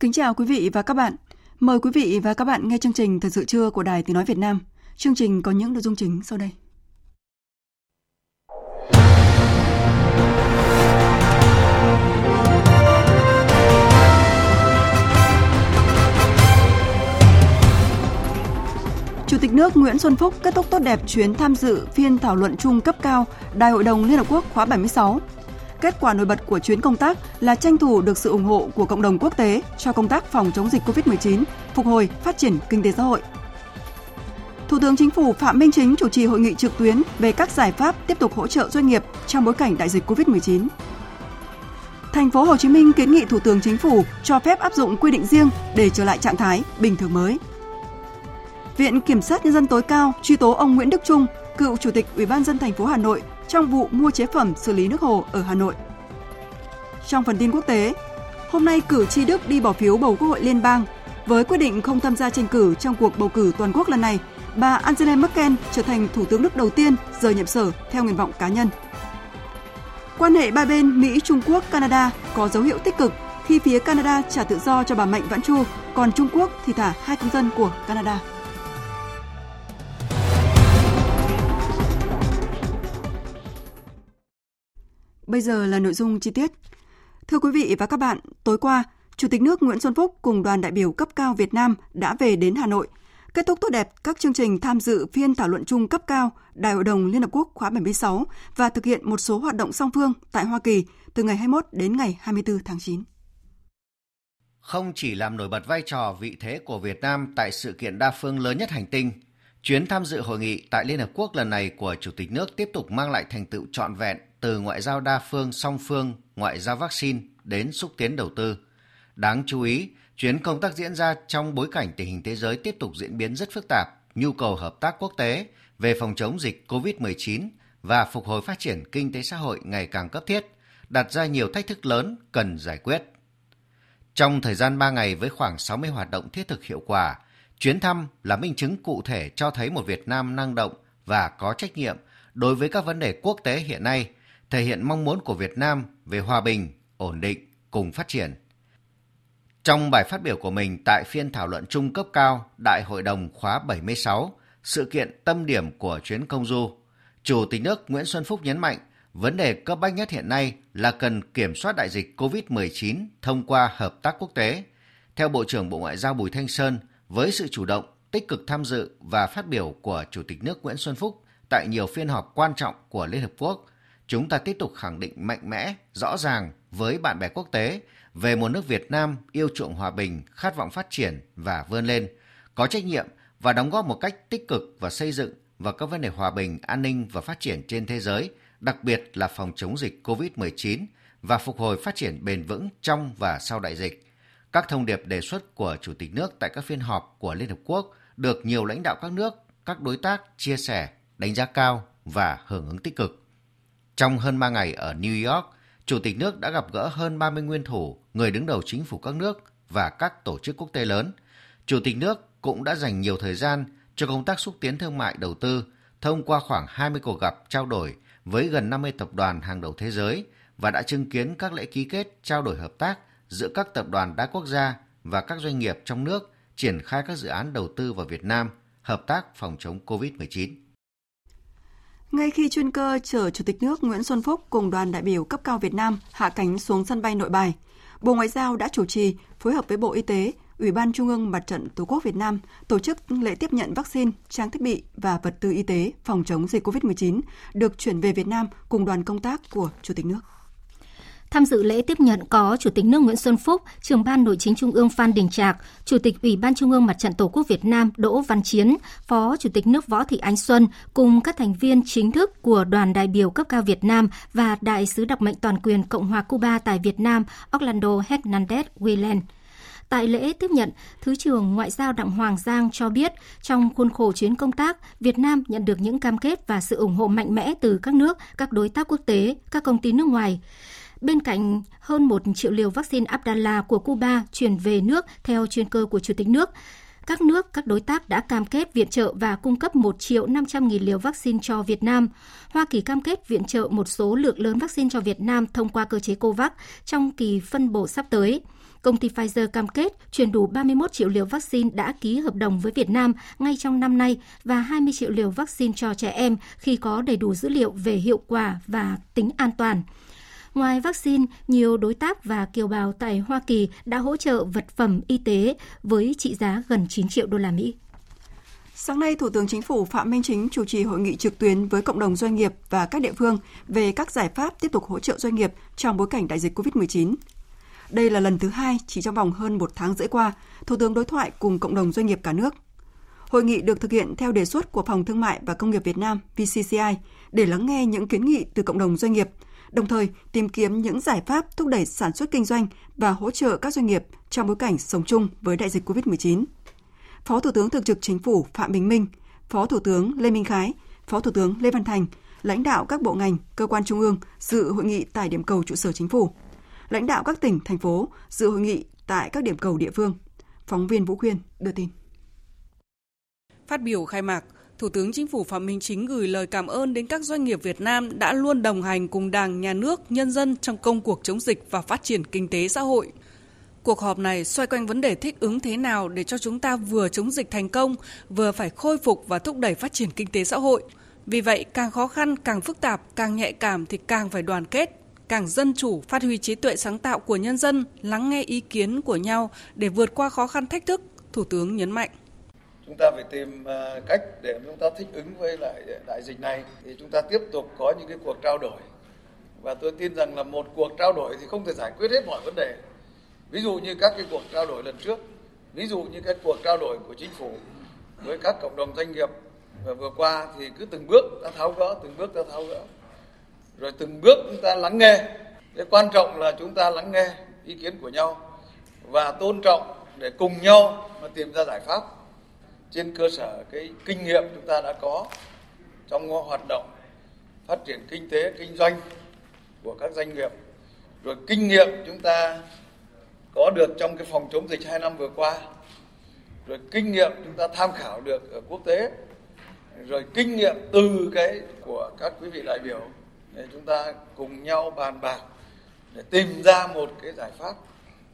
Kính chào quý vị và các bạn. Mời quý vị và các bạn nghe chương trình Thời sự trưa của Đài Tiếng nói Việt Nam. Chương trình có những nội dung chính sau đây. Chủ tịch nước Nguyễn Xuân Phúc kết thúc tốt đẹp chuyến tham dự phiên thảo luận chung cấp cao Đại hội đồng Liên Hợp Quốc khóa 76. Kết quả nổi bật của chuyến công tác là tranh thủ được sự ủng hộ của cộng đồng quốc tế cho công tác phòng chống dịch COVID-19, phục hồi, phát triển kinh tế xã hội. Thủ tướng Chính phủ Phạm Minh Chính chủ trì hội nghị trực tuyến về các giải pháp tiếp tục hỗ trợ doanh nghiệp trong bối cảnh đại dịch COVID-19. Thành phố Hồ Chí Minh kiến nghị Thủ tướng Chính phủ cho phép áp dụng quy định riêng để trở lại trạng thái bình thường mới. Viện Kiểm sát Nhân dân tối cao truy tố ông Nguyễn Đức Trung, cựu chủ tịch Ủy ban nhân dân thành phố Hà Nội trong vụ mua chế phẩm xử lý nước hồ ở Hà Nội. Trong phần tin quốc tế, hôm nay cử tri Đức đi bỏ phiếu bầu Quốc hội liên bang. Với quyết định không tham gia tranh cử trong cuộc bầu cử toàn quốc lần này, bà Angela Merkel trở thành thủ tướng Đức đầu tiên rời nhiệm sở theo nguyện vọng cá nhân. Quan hệ ba bên Mỹ, Trung Quốc, Canada có dấu hiệu tích cực khi phía Canada trả tự do cho bà Mạnh Vãn Chu, còn Trung Quốc thì thả 2 công dân của Canada. Bây giờ là nội dung chi tiết. Thưa quý vị và các bạn, tối qua, Chủ tịch nước Nguyễn Xuân Phúc cùng đoàn đại biểu cấp cao Việt Nam đã về đến Hà Nội, kết thúc tốt đẹp các chương trình tham dự phiên thảo luận chung cấp cao Đại hội đồng Liên Hợp Quốc khóa 76 và thực hiện một số hoạt động song phương tại Hoa Kỳ từ ngày 21 đến ngày 24 tháng 9. Không chỉ làm nổi bật vai trò vị thế của Việt Nam tại sự kiện đa phương lớn nhất hành tinh, chuyến tham dự hội nghị tại Liên Hợp Quốc lần này của Chủ tịch nước tiếp tục mang lại thành tựu trọn vẹn từ ngoại giao đa phương, song phương, ngoại giao vaccine đến xúc tiến đầu tư. Đáng chú ý, chuyến công tác diễn ra trong bối cảnh tình hình thế giới tiếp tục diễn biến rất phức tạp, nhu cầu hợp tác quốc tế về phòng chống dịch COVID-19 và phục hồi phát triển kinh tế xã hội ngày càng cấp thiết, đặt ra nhiều thách thức lớn cần giải quyết. Trong thời gian 3 ngày với khoảng 60 hoạt động thiết thực hiệu quả, chuyến thăm là minh chứng cụ thể cho thấy một Việt Nam năng động và có trách nhiệm đối với các vấn đề quốc tế hiện nay, thể hiện mong muốn của Việt Nam về hòa bình, ổn định cùng phát triển. Trong bài phát biểu của mình tại phiên thảo luận chung cấp cao Đại hội đồng khóa 76, sự kiện tâm điểm của chuyến công du, Chủ tịch nước Nguyễn Xuân Phúc nhấn mạnh vấn đề cấp bách nhất hiện nay là cần kiểm soát đại dịch COVID-19 thông qua hợp tác quốc tế. Theo Bộ trưởng Bộ Ngoại giao Bùi Thanh Sơn, với sự chủ động, tích cực tham dự và phát biểu của Chủ tịch nước Nguyễn Xuân Phúc tại nhiều phiên họp quan trọng của Liên Hợp Quốc, chúng ta tiếp tục khẳng định mạnh mẽ, rõ ràng với bạn bè quốc tế về một nước Việt Nam yêu chuộng hòa bình, khát vọng phát triển và vươn lên, có trách nhiệm và đóng góp một cách tích cực và xây dựng vào các vấn đề hòa bình, an ninh và phát triển trên thế giới, đặc biệt là phòng chống dịch COVID-19 và phục hồi phát triển bền vững trong và sau đại dịch. Các thông điệp đề xuất của Chủ tịch nước tại các phiên họp của Liên Hợp Quốc được nhiều lãnh đạo các nước, các đối tác chia sẻ, đánh giá cao và hưởng ứng tích cực. Trong hơn 3 ngày ở New York, Chủ tịch nước đã gặp gỡ hơn 30 nguyên thủ, người đứng đầu chính phủ các nước và các tổ chức quốc tế lớn. Chủ tịch nước cũng đã dành nhiều thời gian cho công tác xúc tiến thương mại đầu tư thông qua khoảng 20 cuộc gặp trao đổi với gần 50 tập đoàn hàng đầu thế giới và đã chứng kiến các lễ ký kết trao đổi hợp tác giữa các tập đoàn đa quốc gia và các doanh nghiệp trong nước triển khai các dự án đầu tư vào Việt Nam, hợp tác phòng chống COVID-19. Ngay khi chuyên cơ chở Chủ tịch nước Nguyễn Xuân Phúc cùng đoàn đại biểu cấp cao Việt Nam hạ cánh xuống sân bay Nội Bài, Bộ Ngoại giao đã chủ trì, phối hợp với Bộ Y tế, Ủy ban Trung ương Mặt trận Tổ quốc Việt Nam tổ chức lễ tiếp nhận vaccine, trang thiết bị và vật tư y tế phòng chống dịch COVID-19 được chuyển về Việt Nam cùng đoàn công tác của Chủ tịch nước. Tham dự lễ tiếp nhận có Chủ tịch nước Nguyễn Xuân Phúc, Trưởng ban Nội chính Trung ương Phan Đình Trạc, Chủ tịch Ủy ban Trung ương Mặt trận Tổ quốc Việt Nam Đỗ Văn Chiến, Phó Chủ tịch nước Võ Thị Ánh Xuân cùng các thành viên chính thức của đoàn đại biểu cấp cao Việt Nam và Đại sứ đặc mệnh toàn quyền Cộng hòa Cuba tại Việt Nam Orlando Hernandez-Wiland. Tại lễ tiếp nhận, Thứ trưởng Ngoại giao Đặng Hoàng Giang cho biết trong khuôn khổ chuyến công tác, Việt Nam nhận được những cam kết và sự ủng hộ mạnh mẽ từ các nước, các đối tác quốc tế, các công ty nước ngoài. Bên cạnh hơn 1 triệu liều vaccine Abdala của Cuba chuyển về nước theo chuyên cơ của Chủ tịch nước, các đối tác đã cam kết viện trợ và cung cấp 1.500.000 liều vaccine cho Việt Nam. Hoa Kỳ cam kết viện trợ một số lượng lớn vaccine cho Việt Nam thông qua cơ chế COVAX trong kỳ phân bổ sắp tới. Công ty Pfizer cam kết chuyển đủ 31 triệu liều vaccine đã ký hợp đồng với Việt Nam ngay trong năm nay và 20 triệu liều vaccine cho trẻ em khi có đầy đủ dữ liệu về hiệu quả và tính an toàn. Ngoài vaccine, nhiều đối tác và kiều bào tại Hoa Kỳ đã hỗ trợ vật phẩm y tế với trị giá gần 9 triệu đô la Mỹ. Sáng nay, Thủ tướng Chính phủ Phạm Minh Chính chủ trì hội nghị trực tuyến với cộng đồng doanh nghiệp và các địa phương về các giải pháp tiếp tục hỗ trợ doanh nghiệp trong bối cảnh đại dịch COVID-19. Đây là lần thứ 2 chỉ trong vòng hơn 1 tháng rưỡi qua, Thủ tướng đối thoại cùng cộng đồng doanh nghiệp cả nước. Hội nghị được thực hiện theo đề xuất của Phòng Thương mại và Công nghiệp Việt Nam (VCCI) để lắng nghe những kiến nghị từ cộng đồng doanh nghiệp, đồng thời tìm kiếm những giải pháp thúc đẩy sản xuất kinh doanh và hỗ trợ các doanh nghiệp trong bối cảnh sống chung với đại dịch COVID-19. Phó Thủ tướng Thường trực Chính phủ Phạm Bình Minh, Phó Thủ tướng Lê Minh Khái, Phó Thủ tướng Lê Văn Thành, lãnh đạo các bộ ngành, cơ quan trung ương dự hội nghị tại điểm cầu trụ sở Chính phủ. Lãnh đạo các tỉnh, thành phố dự hội nghị tại các điểm cầu địa phương. Phóng viên Vũ Khuyên đưa tin. Phát biểu khai mạc, Thủ tướng Chính phủ Phạm Minh Chính gửi lời cảm ơn đến các doanh nghiệp Việt Nam đã luôn đồng hành cùng Đảng, Nhà nước, nhân dân trong công cuộc chống dịch và phát triển kinh tế xã hội. Cuộc họp này xoay quanh vấn đề thích ứng thế nào để cho chúng ta vừa chống dịch thành công, vừa phải khôi phục và thúc đẩy phát triển kinh tế xã hội. Vì vậy, càng khó khăn, càng phức tạp, càng nhạy cảm thì càng phải đoàn kết, càng dân chủ, phát huy trí tuệ sáng tạo của nhân dân, lắng nghe ý kiến của nhau để vượt qua khó khăn thách thức, Thủ tướng nhấn mạnh. Chúng ta phải tìm cách để chúng ta thích ứng với lại đại dịch này thì chúng ta tiếp tục có những cái cuộc trao đổi. Và tôi tin rằng là một cuộc trao đổi thì không thể giải quyết hết mọi vấn đề. Ví dụ như các cái cuộc trao đổi lần trước, ví dụ như các cuộc trao đổi của Chính phủ với các cộng đồng doanh nghiệp và vừa qua thì cứ từng bước ta tháo gỡ, Rồi từng bước chúng ta lắng nghe. Cái quan trọng là chúng ta lắng nghe ý kiến của nhau và tôn trọng để cùng nhau mà tìm ra giải pháp trên cơ sở cái kinh nghiệm chúng ta đã có trong hoạt động phát triển kinh tế, kinh doanh của các doanh nghiệp. Rồi kinh nghiệm chúng ta có được trong cái phòng chống dịch 2 năm vừa qua. Rồi kinh nghiệm chúng ta tham khảo được ở quốc tế. Rồi kinh nghiệm từ cái của các quý vị đại biểu. Để chúng ta cùng nhau bàn bạc để tìm ra một cái giải pháp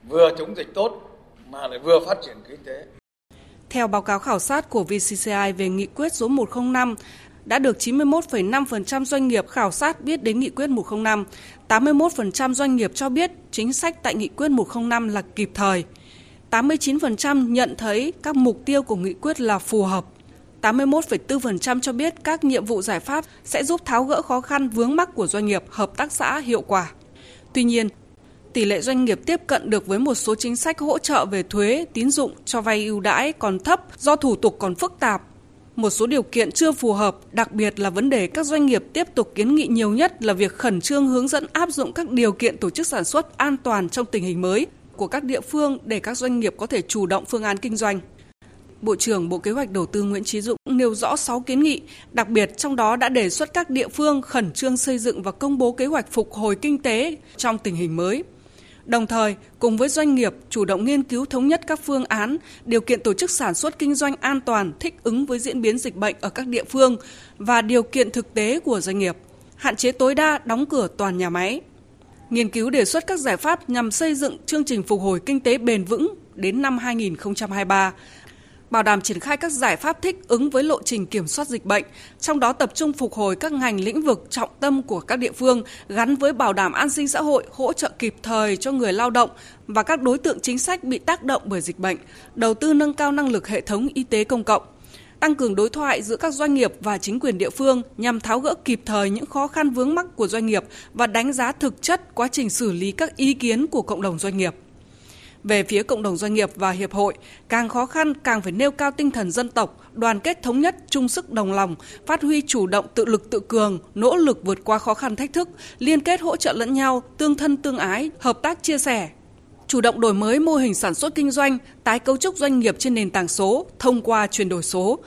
vừa chống dịch tốt mà lại vừa phát triển kinh tế. Theo báo cáo khảo sát của VCCI về nghị quyết số 105, đã được 91,5% doanh nghiệp khảo sát biết đến nghị quyết 105, 81% doanh nghiệp cho biết chính sách tại nghị quyết 105 là kịp thời, 89% nhận thấy các mục tiêu của nghị quyết là phù hợp. 81,4% cho biết các nhiệm vụ giải pháp sẽ giúp tháo gỡ khó khăn vướng mắc của doanh nghiệp, hợp tác xã hiệu quả. Tuy nhiên, tỷ lệ doanh nghiệp tiếp cận được với một số chính sách hỗ trợ về thuế, tín dụng, cho vay ưu đãi còn thấp do thủ tục còn phức tạp. Một số điều kiện chưa phù hợp, đặc biệt là vấn đề các doanh nghiệp tiếp tục kiến nghị nhiều nhất là việc khẩn trương hướng dẫn áp dụng các điều kiện tổ chức sản xuất an toàn trong tình hình mới của các địa phương để các doanh nghiệp có thể chủ động phương án kinh doanh. Bộ trưởng Bộ Kế hoạch Đầu tư Nguyễn Chí Dũng nêu rõ 6 kiến nghị, đặc biệt trong đó đã đề xuất các địa phương khẩn trương xây dựng và công bố kế hoạch phục hồi kinh tế trong tình hình mới. Đồng thời, cùng với doanh nghiệp chủ động nghiên cứu thống nhất các phương án, điều kiện tổ chức sản xuất kinh doanh an toàn thích ứng với diễn biến dịch bệnh ở các địa phương và điều kiện thực tế của doanh nghiệp, hạn chế tối đa đóng cửa toàn nhà máy. Nghiên cứu đề xuất các giải pháp nhằm xây dựng chương trình phục hồi kinh tế bền vững đến năm 2023, bảo đảm triển khai các giải pháp thích ứng với lộ trình kiểm soát dịch bệnh, trong đó tập trung phục hồi các ngành lĩnh vực trọng tâm của các địa phương gắn với bảo đảm an sinh xã hội, hỗ trợ kịp thời cho người lao động và các đối tượng chính sách bị tác động bởi dịch bệnh, đầu tư nâng cao năng lực hệ thống y tế công cộng. tăng cường đối thoại giữa các doanh nghiệp và chính quyền địa phương nhằm tháo gỡ kịp thời những khó khăn vướng mắc của doanh nghiệp và đánh giá thực chất quá trình xử lý các ý kiến của cộng đồng doanh nghiệp. Về phía cộng đồng doanh nghiệp và hiệp hội, càng khó khăn càng phải nêu cao tinh thần dân tộc, đoàn kết thống nhất, chung sức đồng lòng, phát huy chủ động tự lực tự cường, nỗ lực vượt qua khó khăn thách thức, liên kết hỗ trợ lẫn nhau, tương thân tương ái, hợp tác chia sẻ. Chủ động đổi mới mô hình sản xuất kinh doanh, tái cấu trúc doanh nghiệp trên nền tảng số thông qua chuyển đổi số,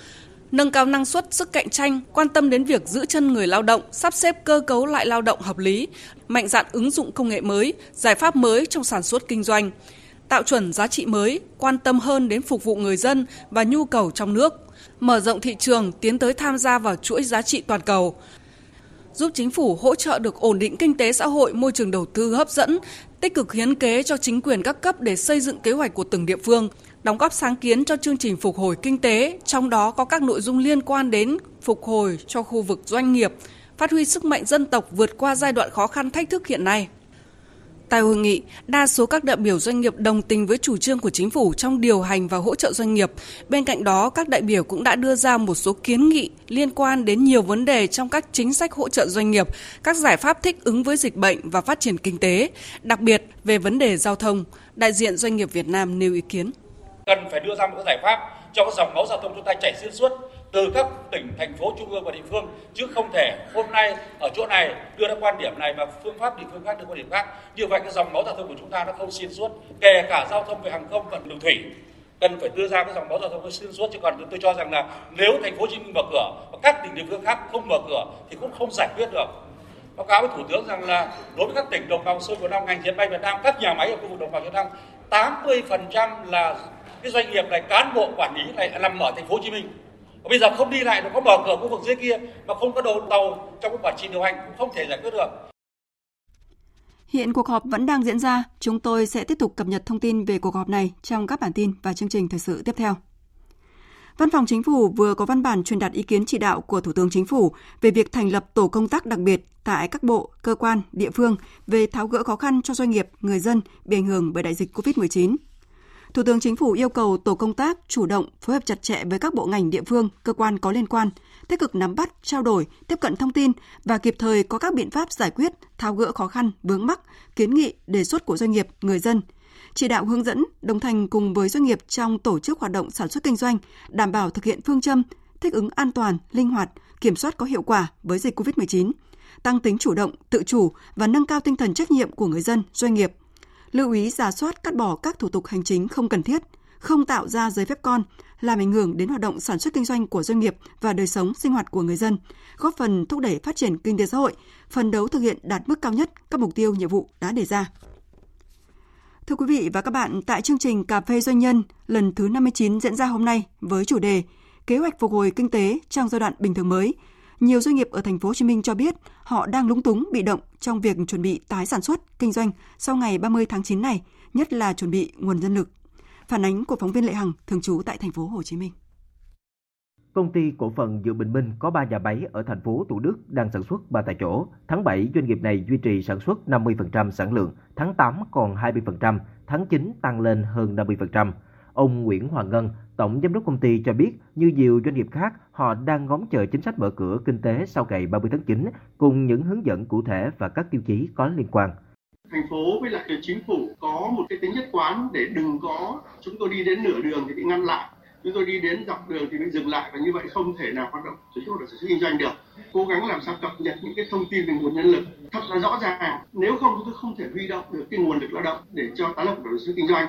nâng cao năng suất, sức cạnh tranh, quan tâm đến việc giữ chân người lao động, sắp xếp cơ cấu lại lao động hợp lý, mạnh dạn ứng dụng công nghệ mới, giải pháp mới trong sản xuất kinh doanh, tạo chuẩn giá trị mới, quan tâm hơn đến phục vụ người dân và nhu cầu trong nước, mở rộng thị trường, tiến tới tham gia vào chuỗi giá trị toàn cầu, giúp chính phủ hỗ trợ được ổn định kinh tế xã hội, môi trường đầu tư hấp dẫn, tích cực hiến kế cho chính quyền các cấp để xây dựng kế hoạch của từng địa phương, đóng góp sáng kiến cho chương trình phục hồi kinh tế, trong đó có các nội dung liên quan đến phục hồi cho khu vực doanh nghiệp, phát huy sức mạnh dân tộc vượt qua giai đoạn khó khăn thách thức hiện nay. Tại hội nghị, đa số các đại biểu doanh nghiệp đồng tình với chủ trương của chính phủ trong điều hành và hỗ trợ doanh nghiệp. Bên cạnh đó, các đại biểu cũng đã đưa ra một số kiến nghị liên quan đến nhiều vấn đề trong các chính sách hỗ trợ doanh nghiệp, các giải pháp thích ứng với dịch bệnh và phát triển kinh tế, đặc biệt về vấn đề giao thông. Đại diện doanh nghiệp Việt Nam nêu ý kiến. Cần phải đưa ra một giải pháp cho các dòng máu giao thông chúng ta chảy xuyên suốt từ các tỉnh, thành phố, trung ương và địa phương, chứ không thể hôm nay ở chỗ này đưa ra quan điểm này mà phương pháp địa phương khác đưa quan điểm khác. Như vậy cái dòng máu giao thông của chúng ta nó không xuyên suốt, kể cả giao thông về hàng không và đường thủy. Cần phải đưa ra cái dòng máu giao thông nó xuyên suốt, chứ còn tôi cho rằng là nếu thành phố Hồ Chí Minh mở cửa và các tỉnh địa phương khác không mở cửa thì cũng không giải quyết được. Báo cáo với thủ tướng rằng là đối với các tỉnh đồng bằng sông Cửu Long, ngành dệt may Việt Nam, các nhà máy ở khu vực đồng bằng Cửu Long, 80% là cái doanh nghiệp này, cán bộ quản lý này nằm ở thành phố Hồ Chí Minh. Bây giờ không đi lại nó có mở cửa khu vực dưới kia mà không có đầu tàu trong cái quản trị điều hành cũng không thể giải quyết được. Hiện cuộc họp vẫn đang diễn ra, chúng tôi sẽ tiếp tục cập nhật thông tin về cuộc họp này trong các bản tin và chương trình thời sự tiếp theo. Văn phòng Chính phủ vừa có văn bản truyền đạt ý kiến chỉ đạo của Thủ tướng Chính phủ về việc thành lập tổ công tác đặc biệt tại các bộ, cơ quan, địa phương về tháo gỡ khó khăn cho doanh nghiệp, người dân bị ảnh hưởng bởi đại dịch COVID-19. Thủ tướng Chính phủ yêu cầu tổ công tác chủ động phối hợp chặt chẽ với các bộ ngành địa phương, cơ quan có liên quan, tích cực nắm bắt, trao đổi, tiếp cận thông tin và kịp thời có các biện pháp giải quyết, tháo gỡ khó khăn, vướng mắc, kiến nghị, đề xuất của doanh nghiệp, người dân. Chỉ đạo hướng dẫn, đồng hành cùng với doanh nghiệp trong tổ chức hoạt động sản xuất kinh doanh, đảm bảo thực hiện phương châm, thích ứng an toàn, linh hoạt, kiểm soát có hiệu quả với dịch COVID-19, tăng tính chủ động, tự chủ và nâng cao tinh thần trách nhiệm của người dân, doanh nghiệp. Lưu ý rà soát cắt bỏ các thủ tục hành chính không cần thiết, không tạo ra giấy phép con, làm ảnh hưởng đến hoạt động sản xuất kinh doanh của doanh nghiệp và đời sống sinh hoạt của người dân, góp phần thúc đẩy phát triển kinh tế xã hội, phấn đấu thực hiện đạt mức cao nhất các mục tiêu nhiệm vụ đã đề ra. Thưa quý vị và các bạn, tại chương trình Cà phê Doanh nhân lần thứ 59 diễn ra hôm nay với chủ đề Kế hoạch phục hồi kinh tế trong giai đoạn bình thường mới, nhiều doanh nghiệp ở thành phố Hồ Chí Minh cho biết họ đang lúng túng bị động trong việc chuẩn bị tái sản xuất kinh doanh sau ngày 30 tháng 9 này, nhất là chuẩn bị nguồn nhân lực. Phản ánh của phóng viên Lệ Hằng thường trú tại thành phố Hồ Chí Minh. Công ty cổ phần Dược Bình Minh có 3 nhà máy ở thành phố Thủ Đức đang sản xuất ba tại chỗ. Tháng 7 doanh nghiệp này duy trì sản xuất 50% sản lượng, tháng 8 còn 20%, tháng 9 tăng lên hơn 50%. Ông Nguyễn Hoàng Ngân, Tổng Giám đốc công ty cho biết, như nhiều doanh nghiệp khác, họ đang ngóng chờ chính sách mở cửa kinh tế sau ngày 30 tháng 9, cùng những hướng dẫn cụ thể và các tiêu chí có liên quan. Thành phố với lại chính phủ có một cái tính nhất quán để đừng có chúng tôi đi đến nửa đường thì bị ngăn lại, chúng tôi đi đến dọc đường thì bị dừng lại, và như vậy không thể nào hoạt động sản xuất kinh doanh được. Cố gắng làm sao cập nhật những cái thông tin về nguồn nhân lực thật là rõ ràng, nếu không chúng tôi không thể huy động được cái nguồn lực lao động để cho tái lập sản xuất kinh doanh.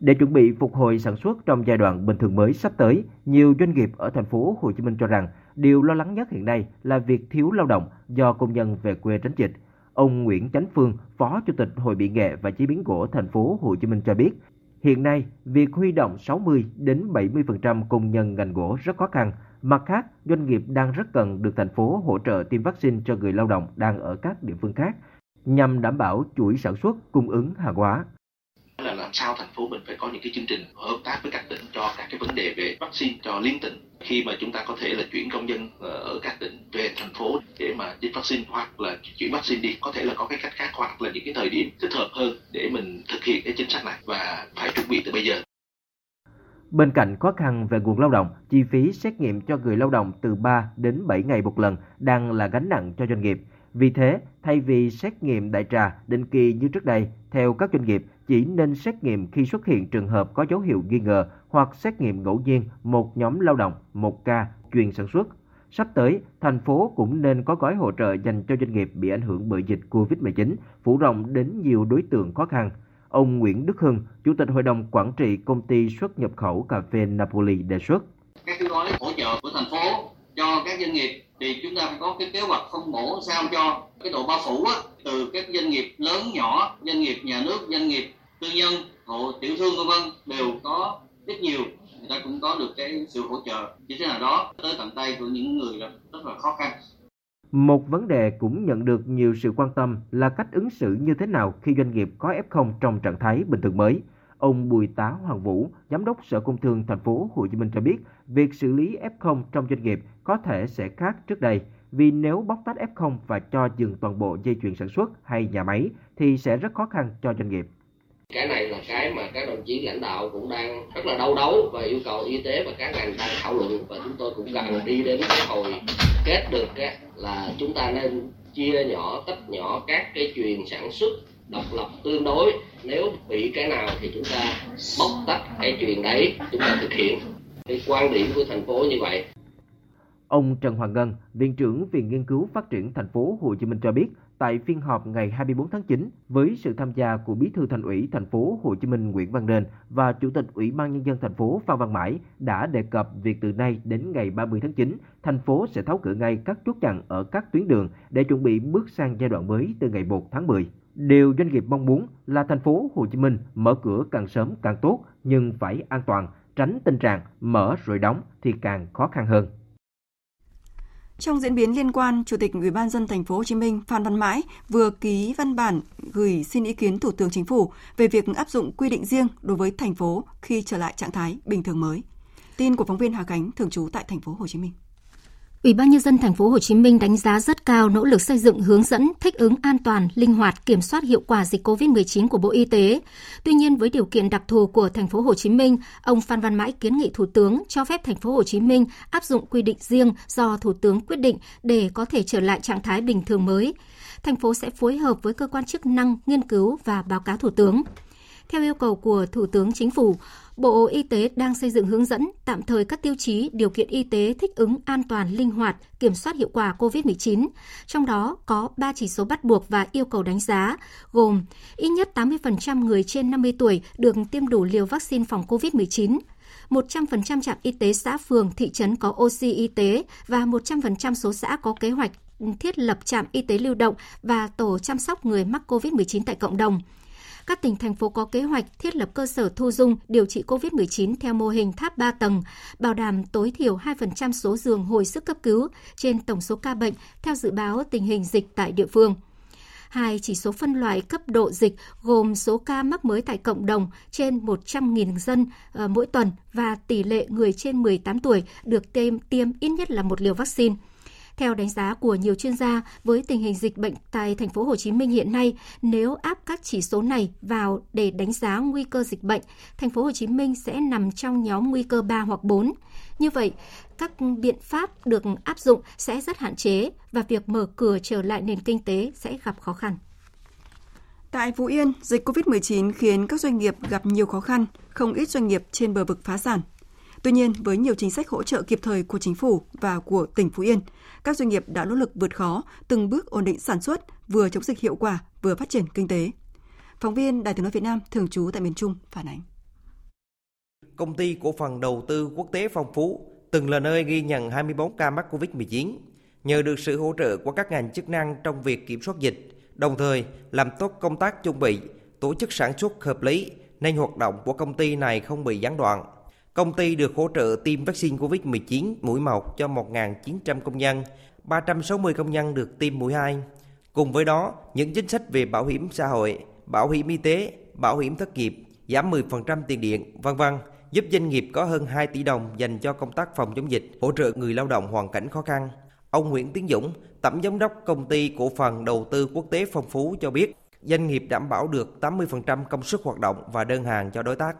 Để chuẩn bị phục hồi sản xuất trong giai đoạn bình thường mới sắp tới, nhiều doanh nghiệp ở thành phố Hồ Chí Minh cho rằng điều lo lắng nhất hiện nay là việc thiếu lao động do công nhân về quê tránh dịch. Ông Nguyễn Chánh Phương, Phó Chủ tịch Hội Mỹ nghệ và Chế biến gỗ thành phố Hồ Chí Minh cho biết, hiện nay việc huy động 60 đến 70% công nhân ngành gỗ rất khó khăn. Mặt khác, doanh nghiệp đang rất cần được thành phố hỗ trợ tiêm vaccine cho người lao động đang ở các địa phương khác nhằm đảm bảo chuỗi sản xuất cung ứng hàng hóa. Là làm sao thành phố mình phải có những cái chương trình hợp tác với các tỉnh cho các cái vấn đề về vaccine cho liên tỉnh, khi mà chúng ta có thể là chuyển công dân ở các tỉnh về thành phố để mà tiêm vaccine, hoặc là chuyển vaccine đi, có thể là có cái cách khác hoặc là những cái thời điểm thích hợp hơn để mình thực hiện cái chính sách này, và phải chuẩn bị từ bây giờ. Bên cạnh khó khăn về nguồn lao động, chi phí xét nghiệm cho người lao động từ 3 đến 7 ngày một lần đang là gánh nặng cho doanh nghiệp. Vì thế, thay vì xét nghiệm đại trà định kỳ như trước đây, theo các doanh nghiệp chỉ nên xét nghiệm khi xuất hiện trường hợp có dấu hiệu nghi ngờ hoặc xét nghiệm ngẫu nhiên một nhóm lao động, một ca chuyên sản xuất. Sắp tới, thành phố cũng nên có gói hỗ trợ dành cho doanh nghiệp bị ảnh hưởng bởi dịch COVID-19, phủ rộng đến nhiều đối tượng khó khăn. Ông Nguyễn Đức Hưng, Chủ tịch Hội đồng Quản trị Công ty xuất nhập khẩu cà phê Napoli đề xuất. Các gói hỗ trợ của thành phố cho các doanh nghiệp thì chúng ta phải có cái kế hoạch phân bổ sao cho cái độ bao phủ từ các doanh nghiệp lớn nhỏ, doanh nghiệp nhà nước, doanh nghiệp tư nhân, hộ tiểu thương v.v. đều có ít nhiều. Người ta cũng có được cái sự hỗ trợ như thế nào đó tới tận tay của những người rất là khó khăn. Một vấn đề cũng nhận được nhiều sự quan tâm là cách ứng xử như thế nào khi doanh nghiệp có F0 trong trạng thái bình thường mới. Ông Bùi Táo Hoàng Vũ, Giám đốc Sở Công Thương Thành phố Hồ Chí Minh cho biết, việc xử lý F0 trong doanh nghiệp có thể sẽ khác trước đây, vì nếu bóc tách F0 và cho dừng toàn bộ dây chuyền sản xuất hay nhà máy thì sẽ rất khó khăn cho doanh nghiệp. Cái này là cái mà các đồng chí lãnh đạo cũng đang rất là đau đáu và yêu cầu y tế và các ngành đang thảo luận, và chúng tôi cũng cần đi đến cái hồi kết được là chúng ta nên chia nhỏ, tách nhỏ các cái chuyền sản xuất độc lập tương đối. Nếu bị cái nào thì chúng ta bóc tách cái chuyền đấy, chúng ta thực hiện cái quan điểm của thành phố như vậy. Ông Trần Hoàng Ngân, Viện trưởng Viện Nghiên cứu Phát triển Thành phố Hồ Chí Minh cho biết, tại phiên họp ngày 24 tháng 9, với sự tham gia của Bí thư Thành ủy Thành phố Hồ Chí Minh Nguyễn Văn Nên và Chủ tịch Ủy ban Nhân dân Thành phố Phan Văn Mãi đã đề cập việc từ nay đến ngày 30 tháng 9, thành phố sẽ tháo gỡ ngay các chốt chặn ở các tuyến đường để chuẩn bị bước sang giai đoạn mới từ ngày 1 tháng 10. Điều doanh nghiệp mong muốn là Thành phố Hồ Chí Minh mở cửa càng sớm càng tốt, nhưng phải an toàn, tránh tình trạng mở rồi đóng thì càng khó khăn hơn. Trong diễn biến liên quan, Chủ tịch Ủy ban nhân dân TP HCM Phan Văn Mãi vừa ký văn bản gửi xin ý kiến Thủ tướng Chính phủ về việc áp dụng quy định riêng đối với thành phố khi trở lại trạng thái bình thường mới. Tin của phóng viên Hà Khánh thường trú tại TP HCM. Ủy ban nhân dân TP HCM đánh giá rất cao nỗ lực xây dựng hướng dẫn thích ứng an toàn, linh hoạt, kiểm soát hiệu quả dịch COVID-19 của Bộ Y tế. Tuy nhiên, với điều kiện đặc thù của TP HCM, ông Phan Văn Mãi kiến nghị Thủ tướng cho phép TP HCM áp dụng quy định riêng do Thủ tướng quyết định để có thể trở lại trạng thái bình thường mới. Thành phố sẽ phối hợp với cơ quan chức năng nghiên cứu và báo cáo Thủ tướng. Theo yêu cầu của Thủ tướng Chính phủ, Bộ Y tế đang xây dựng hướng dẫn tạm thời các tiêu chí, điều kiện y tế thích ứng an toàn, linh hoạt, kiểm soát hiệu quả COVID-19. Trong đó có 3 chỉ số bắt buộc và yêu cầu đánh giá, gồm ít nhất 80% người trên 50 tuổi được tiêm đủ liều vaccine phòng COVID-19, 100% trạm y tế xã, phường, thị trấn có oxy y tế và 100% số xã có kế hoạch thiết lập trạm y tế lưu động và tổ chăm sóc người mắc COVID-19 tại cộng đồng. Các tỉnh, thành phố có kế hoạch thiết lập cơ sở thu dung điều trị COVID-19 theo mô hình tháp 3 tầng, bảo đảm tối thiểu 2% số giường hồi sức cấp cứu trên tổng số ca bệnh theo dự báo tình hình dịch tại địa phương. 2 chỉ số phân loại cấp độ dịch gồm số ca mắc mới tại cộng đồng trên 100.000 dân mỗi tuần và tỷ lệ người trên 18 tuổi được tiêm ít nhất là một liều vaccine. Theo đánh giá của nhiều chuyên gia, với tình hình dịch bệnh tại Thành phố Hồ Chí Minh hiện nay, nếu áp các chỉ số này vào để đánh giá nguy cơ dịch bệnh, Thành phố Hồ Chí Minh sẽ nằm trong nhóm nguy cơ 3 hoặc 4. Như vậy, các biện pháp được áp dụng sẽ rất hạn chế và việc mở cửa trở lại nền kinh tế sẽ gặp khó khăn. Tại Phú Yên, dịch COVID-19 khiến các doanh nghiệp gặp nhiều khó khăn, không ít doanh nghiệp trên bờ vực phá sản. Tuy nhiên, với nhiều chính sách hỗ trợ kịp thời của chính phủ và của tỉnh Phú Yên, các doanh nghiệp đã nỗ lực vượt khó, từng bước ổn định sản xuất, vừa chống dịch hiệu quả, vừa phát triển kinh tế. Phóng viên Đài Tiếng nói Việt Nam thường trú tại miền Trung phản ánh. Công ty Cổ phần Đầu tư Quốc tế Phong Phú từng là nơi ghi nhận 24 ca mắc COVID-19. Nhờ được sự hỗ trợ của các ngành chức năng trong việc kiểm soát dịch, đồng thời làm tốt công tác chuẩn bị, tổ chức sản xuất hợp lý, nên hoạt động của công ty này không bị gián đoạn. Công ty được hỗ trợ tiêm vaccine COVID-19 mũi 1 cho 1.900 công nhân, 360 công nhân được tiêm mũi 2. Cùng với đó, những chính sách về bảo hiểm xã hội, bảo hiểm y tế, bảo hiểm thất nghiệp, giảm 10% tiền điện, v.v. giúp doanh nghiệp có hơn 2 tỷ đồng dành cho công tác phòng chống dịch, hỗ trợ người lao động hoàn cảnh khó khăn. Ông Nguyễn Tiến Dũng, Tổng Giám đốc Công ty Cổ phần Đầu tư Quốc tế Phong Phú cho biết, doanh nghiệp đảm bảo được 80% công suất hoạt động và đơn hàng cho đối tác.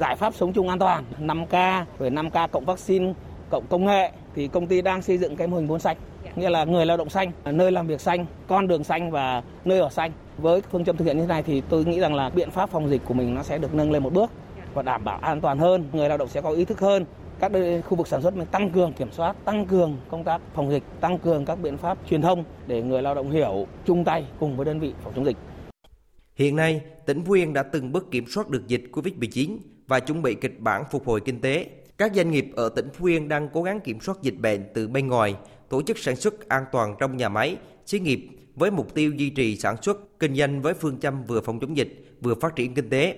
Giải pháp sống chung an toàn, 5K, rồi 5K cộng vaccine, cộng công nghệ thì công ty đang xây dựng cái mô hình 4 xanh, nghĩa là người lao động xanh, nơi làm việc xanh, con đường xanh và nơi ở xanh. Với phương châm thực hiện như thế này thì tôi nghĩ rằng là biện pháp phòng dịch của mình nó sẽ được nâng lên một bước và đảm bảo an toàn hơn, người lao động sẽ có ý thức hơn. Các khu vực sản xuất mình tăng cường kiểm soát, tăng cường công tác phòng dịch, tăng cường các biện pháp truyền thông để người lao động hiểu, chung tay cùng với đơn vị phòng chống dịch. Hiện nay, tỉnh Phú Yên đã từng bước kiểm soát được dịch Covid-19 và chuẩn bị kịch bản phục hồi kinh tế. Các doanh nghiệp ở tỉnh Phú Yên đang cố gắng kiểm soát dịch bệnh từ bên ngoài, tổ chức sản xuất an toàn trong nhà máy, xí nghiệp với mục tiêu duy trì sản xuất, kinh doanh với phương châm vừa phòng chống dịch, vừa phát triển kinh tế.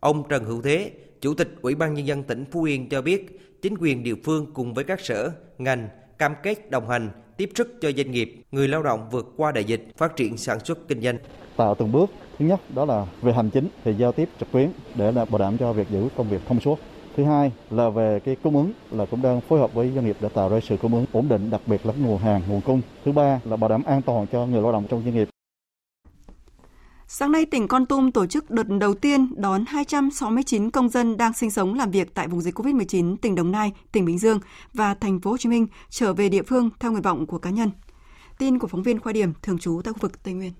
Ông Trần Hữu Thế, Chủ tịch Ủy ban Nhân dân tỉnh Phú Yên cho biết, chính quyền địa phương cùng với các sở, ngành cam kết đồng hành, tiếp sức cho doanh nghiệp, người lao động vượt qua đại dịch, phát triển sản xuất kinh doanh. Tạo từng bước, thứ nhất đó là về hành chính thì giao tiếp trực tuyến để bảo đảm cho việc giữ công việc thông suốt. Thứ hai là về cái cung ứng là cũng đang phối hợp với doanh nghiệp để tạo ra sự cung ứng ổn định, đặc biệt là nguồn hàng, nguồn cung. Thứ ba là bảo đảm an toàn cho người lao động trong doanh nghiệp. Sáng nay, tỉnh Kon Tum tổ chức đợt đầu tiên đón 269 công dân đang sinh sống làm việc tại vùng dịch Covid-19 tỉnh Đồng Nai, tỉnh Bình Dương và thành phố Hồ Chí Minh trở về địa phương theo nguyện vọng của cá nhân. Tin của phóng viên Khoa Điểm thường trú tại khu vực Tây Nguyên.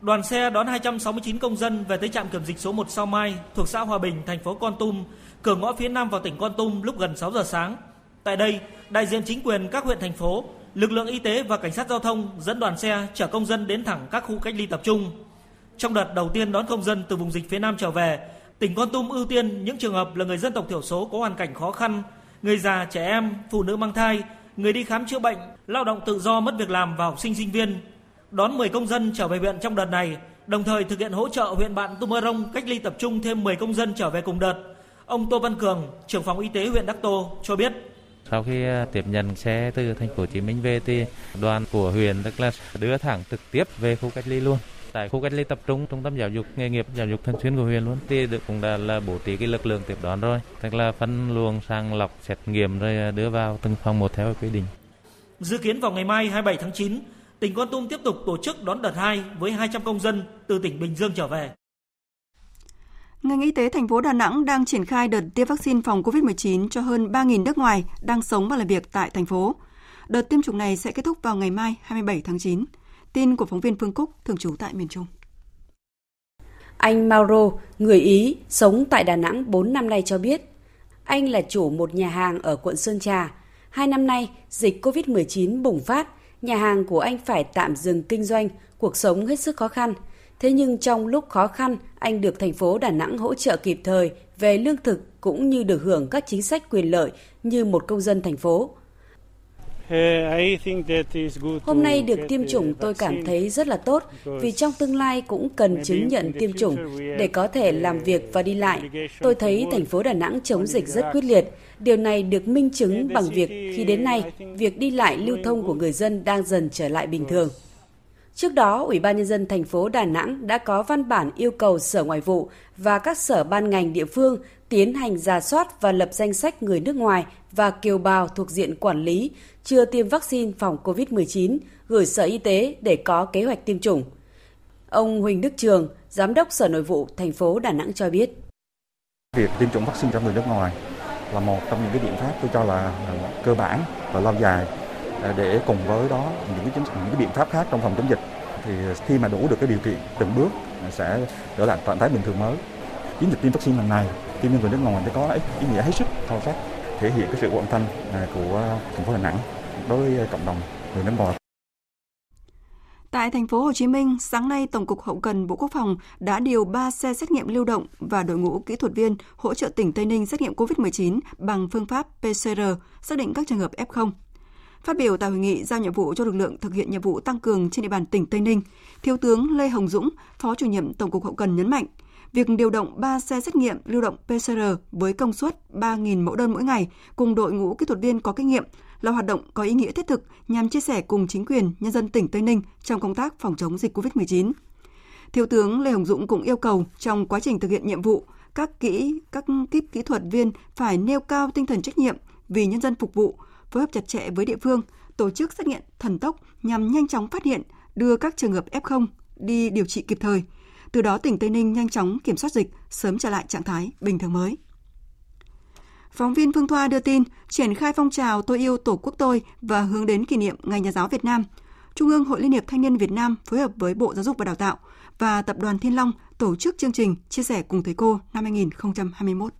Đoàn xe đón 269 công dân về tới trạm kiểm dịch số 1 Sao Mai thuộc xã Hòa Bình, thành phố Kon Tum, cửa ngõ phía Nam vào tỉnh Kon Tum lúc gần 6 giờ sáng. Tại đây, đại diện chính quyền các huyện thành phố, lực lượng y tế và cảnh sát giao thông dẫn đoàn xe chở công dân đến thẳng các khu cách ly tập trung. Trong đợt đầu tiên đón công dân từ vùng dịch phía Nam trở về, tỉnh Kon Tum ưu tiên những trường hợp là người dân tộc thiểu số có hoàn cảnh khó khăn, người già, trẻ em, phụ nữ mang thai, người đi khám chữa bệnh, lao động tự do mất việc làm và học sinh sinh viên. Đón 10 công dân trở về huyện trong đợt này, đồng thời thực hiện hỗ trợ huyện bạn Tumorong cách ly tập trung thêm 10 công dân trở về cùng đợt. Ông Tô Văn Cường, trưởng phòng y tế huyện Đắc Tô cho biết. Sau khi tiếp nhận xe từ thành phố Hồ Chí Minh về thì đoàn của huyện tức là đưa thẳng trực tiếp về khu cách ly luôn. Tại khu cách ly tập trung trung tâm giáo dục nghề nghiệp, giáo dục thường xuyên của huyện luôn thì cũng đã là bố trí cái lực lượng tiếp đón rồi, tức là phân luồng, sàng lọc, xét nghiệm rồi đưa vào từng phòng một theo quy định. Dự kiến vào ngày mai 27 tháng 9, tỉnh Kon Tum tiếp tục tổ chức đón đợt 2 với 200 công dân từ tỉnh Bình Dương trở về. Ngành y tế thành phố Đà Nẵng đang triển khai đợt tiêm vaccine phòng COVID-19 cho hơn 3.000 nước ngoài đang sống và làm việc tại thành phố. Đợt tiêm chủng này sẽ kết thúc vào ngày mai 27 tháng 9. Tin của phóng viên Phương Cúc, thường trú tại miền Trung. Anh Mauro, người Ý, sống tại Đà Nẵng 4 năm nay cho biết, anh là chủ một nhà hàng ở quận Sơn Trà. 2 năm nay, dịch COVID-19 bùng phát, nhà hàng của anh phải tạm dừng kinh doanh, cuộc sống hết sức khó khăn. Thế nhưng trong lúc khó khăn, anh được thành phố Đà Nẵng hỗ trợ kịp thời về lương thực cũng như được hưởng các chính sách quyền lợi như một công dân thành phố. Hôm nay được tiêm chủng tôi cảm thấy rất là tốt vì trong tương lai cũng cần chứng nhận tiêm chủng để có thể làm việc và đi lại. Tôi thấy thành phố Đà Nẵng chống dịch rất quyết liệt. Điều này được minh chứng bằng việc khi đến nay, việc đi lại lưu thông của người dân đang dần trở lại bình thường. Trước đó, Ủy ban Nhân dân thành phố Đà Nẵng đã có văn bản yêu cầu Sở Ngoại vụ và các sở ban ngành địa phương tiến hành rà soát và lập danh sách người nước ngoài và kiều bào thuộc diện quản lý chưa tiêm vaccine phòng COVID-19 gửi Sở Y tế để có kế hoạch tiêm chủng. Ông Huỳnh Đức Trường, Giám đốc Sở Nội vụ thành phố Đà Nẵng cho biết. Việc tiêm chủng vaccine cho người nước ngoài là một trong những cái biện pháp tôi cho là cơ bản và lâu dài. Để cùng với đó những cái biện pháp khác trong phòng chống dịch thì khi mà đủ được cái điều kiện từng bước sẽ trở lại trạng thái bình thường mới. Chiến dịch tiêm vaccine lần này tiêm nhân người nước ngoài sẽ có ý nghĩa hết sức sâu sắc, thể hiện cái sự quan tâm của thành phố Đà Nẵng đối với cộng đồng người nước ngoài. Tại thành phố Hồ Chí Minh, sáng nay Tổng cục Hậu cần Bộ Quốc phòng đã điều 3 xe xét nghiệm lưu động và đội ngũ kỹ thuật viên hỗ trợ tỉnh Tây Ninh xét nghiệm COVID-19 bằng phương pháp PCR, xác định các trường hợp F0. Phát biểu tại hội nghị giao nhiệm vụ cho lực lượng thực hiện nhiệm vụ tăng cường trên địa bàn tỉnh Tây Ninh, Thiếu tướng Lê Hồng Dũng, Phó Chủ nhiệm Tổng cục Hậu cần nhấn mạnh, việc điều động 3 xe xét nghiệm lưu động PCR với công suất 3.000 mẫu đơn mỗi ngày cùng đội ngũ kỹ thuật viên có kinh nghiệm là hoạt động có ý nghĩa thiết thực nhằm chia sẻ cùng chính quyền, nhân dân tỉnh Tây Ninh trong công tác phòng chống dịch COVID-19. Thiếu tướng Lê Hồng Dũng cũng yêu cầu trong quá trình thực hiện nhiệm vụ, các kíp kỹ thuật viên phải nêu cao tinh thần trách nhiệm vì nhân dân phục vụ, phối hợp chặt chẽ với địa phương, tổ chức xét nghiệm thần tốc nhằm nhanh chóng phát hiện, đưa các trường hợp F0 đi điều trị kịp thời, Từ đó tỉnh Tây Ninh nhanh chóng kiểm soát dịch, sớm trở lại trạng thái bình thường mới. Phóng viên Phương Thoa đưa tin, triển khai phong trào Tôi yêu Tổ quốc tôi và hướng đến kỷ niệm Ngày Nhà giáo Việt Nam, Trung ương Hội Liên hiệp Thanh niên Việt Nam phối hợp với Bộ Giáo dục và Đào tạo và Tập đoàn Thiên Long tổ chức chương trình Chia sẻ cùng thầy cô năm 2021.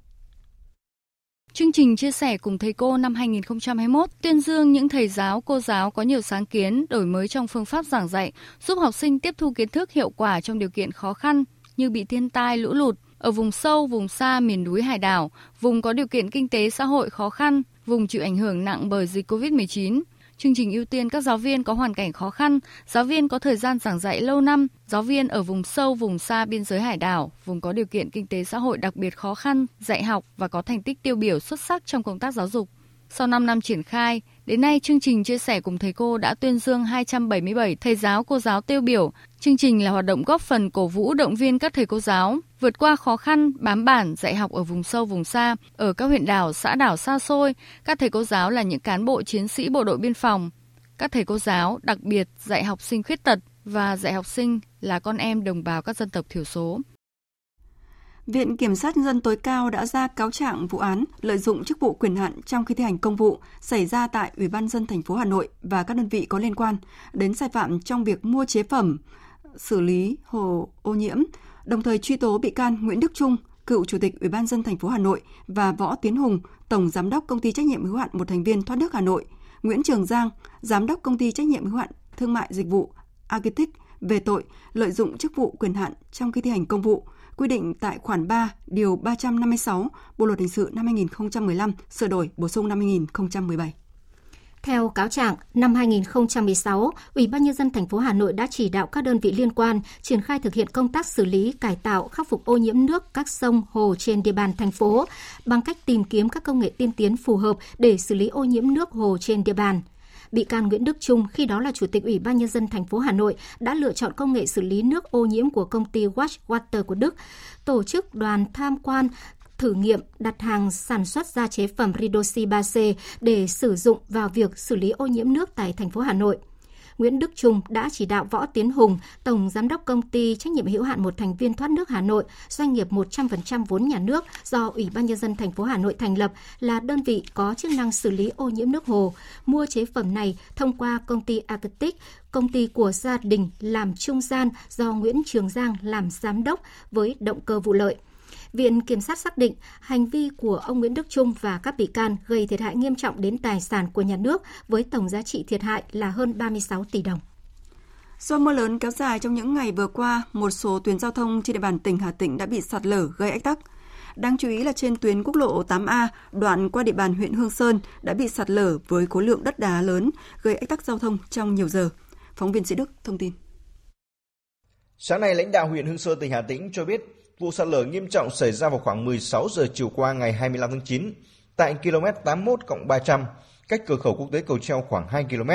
Chương trình Chia sẻ cùng thầy cô năm 2021 tuyên dương những thầy giáo, cô giáo có nhiều sáng kiến, đổi mới trong phương pháp giảng dạy, giúp học sinh tiếp thu kiến thức hiệu quả trong điều kiện khó khăn như bị thiên tai, lũ lụt, ở vùng sâu, vùng xa, miền núi, hải đảo, vùng có điều kiện kinh tế, xã hội khó khăn, vùng chịu ảnh hưởng nặng bởi dịch COVID-19. Chương trình ưu tiên các giáo viên có hoàn cảnh khó khăn, giáo viên có thời gian giảng dạy lâu năm, giáo viên ở vùng sâu, vùng xa, biên giới hải đảo, vùng có điều kiện kinh tế xã hội đặc biệt khó khăn, dạy học và có thành tích tiêu biểu xuất sắc trong công tác giáo dục. Sau 5 năm triển khai, đến nay chương trình Chia sẻ cùng thầy cô đã tuyên dương 277 thầy giáo, cô giáo tiêu biểu. Chương trình là hoạt động góp phần cổ vũ động viên các thầy cô giáo vượt qua khó khăn, bám bản, dạy học ở vùng sâu, vùng xa, ở các huyện đảo, xã đảo xa xôi. Các thầy cô giáo là những cán bộ chiến sĩ bộ đội biên phòng. Các thầy cô giáo đặc biệt dạy học sinh khuyết tật và dạy học sinh là con em đồng bào các dân tộc thiểu số. Viện Kiểm sát Nhân dân tối cao đã ra cáo trạng vụ án lợi dụng chức vụ quyền hạn trong khi thi hành công vụ xảy ra tại Ủy ban nhân dân thành phố Hà Nội và các đơn vị có liên quan đến sai phạm trong việc mua chế phẩm xử lý hồ ô nhiễm, đồng thời truy tố bị can Nguyễn Đức Trung, cựu chủ tịch Ủy ban nhân dân thành phố Hà Nội và Võ Tiến Hùng, tổng giám đốc công ty trách nhiệm hữu hạn một thành viên thoát nước Hà Nội, Nguyễn Trường Giang, giám đốc công ty trách nhiệm hữu hạn thương mại dịch vụ Architect về tội lợi dụng chức vụ quyền hạn trong khi thi hành công vụ, quy định tại khoản 3, điều 356 Bộ luật hình sự năm 2015 sửa đổi bổ sung năm 2017. Theo cáo trạng, năm 2016, Ủy ban nhân dân thành phố Hà Nội đã chỉ đạo các đơn vị liên quan triển khai thực hiện công tác xử lý, cải tạo, khắc phục ô nhiễm nước các sông, hồ trên địa bàn thành phố bằng cách tìm kiếm các công nghệ tiên tiến phù hợp để xử lý ô nhiễm nước hồ trên địa bàn. Bị can Nguyễn Đức Trung, khi đó là Chủ tịch Ủy ban Nhân dân thành phố Hà Nội, đã lựa chọn công nghệ xử lý nước ô nhiễm của công ty Water của Đức, tổ chức đoàn tham quan, thử nghiệm, đặt hàng sản xuất ra chế phẩm Redoxy 3C để sử dụng vào việc xử lý ô nhiễm nước tại thành phố Hà Nội. Nguyễn Đức Trung đã chỉ đạo Võ Tiến Hùng, Tổng Giám đốc Công ty Trách nhiệm hữu hạn một thành viên thoát nước Hà Nội, doanh nghiệp 100% vốn nhà nước do Ủy ban Nhân dân thành phố Hà Nội thành lập là đơn vị có chức năng xử lý ô nhiễm nước hồ, mua chế phẩm này thông qua công ty Arctic, công ty của gia đình làm trung gian do Nguyễn Trường Giang làm giám đốc với động cơ vụ lợi. Viện Kiểm sát xác định hành vi của ông Nguyễn Đức Trung và các bị can gây thiệt hại nghiêm trọng đến tài sản của nhà nước với tổng giá trị thiệt hại là hơn 36 tỷ đồng. Do mưa lớn kéo dài trong những ngày vừa qua, một số tuyến giao thông trên địa bàn tỉnh Hà Tĩnh đã bị sạt lở gây ách tắc. Đáng chú ý là trên tuyến quốc lộ 8A, đoạn qua địa bàn huyện Hương Sơn đã bị sạt lở với khối lượng đất đá lớn gây ách tắc giao thông trong nhiều giờ. Phóng viên Sĩ Đức thông tin. Sáng nay, lãnh đạo huyện Hương Sơn tỉnh Hà Tĩnh cho biết vụ sạt lở nghiêm trọng xảy ra vào khoảng 16 giờ chiều qua ngày 25 tháng 9 tại km 81+300 cách cửa khẩu quốc tế Cầu Treo khoảng 2 km,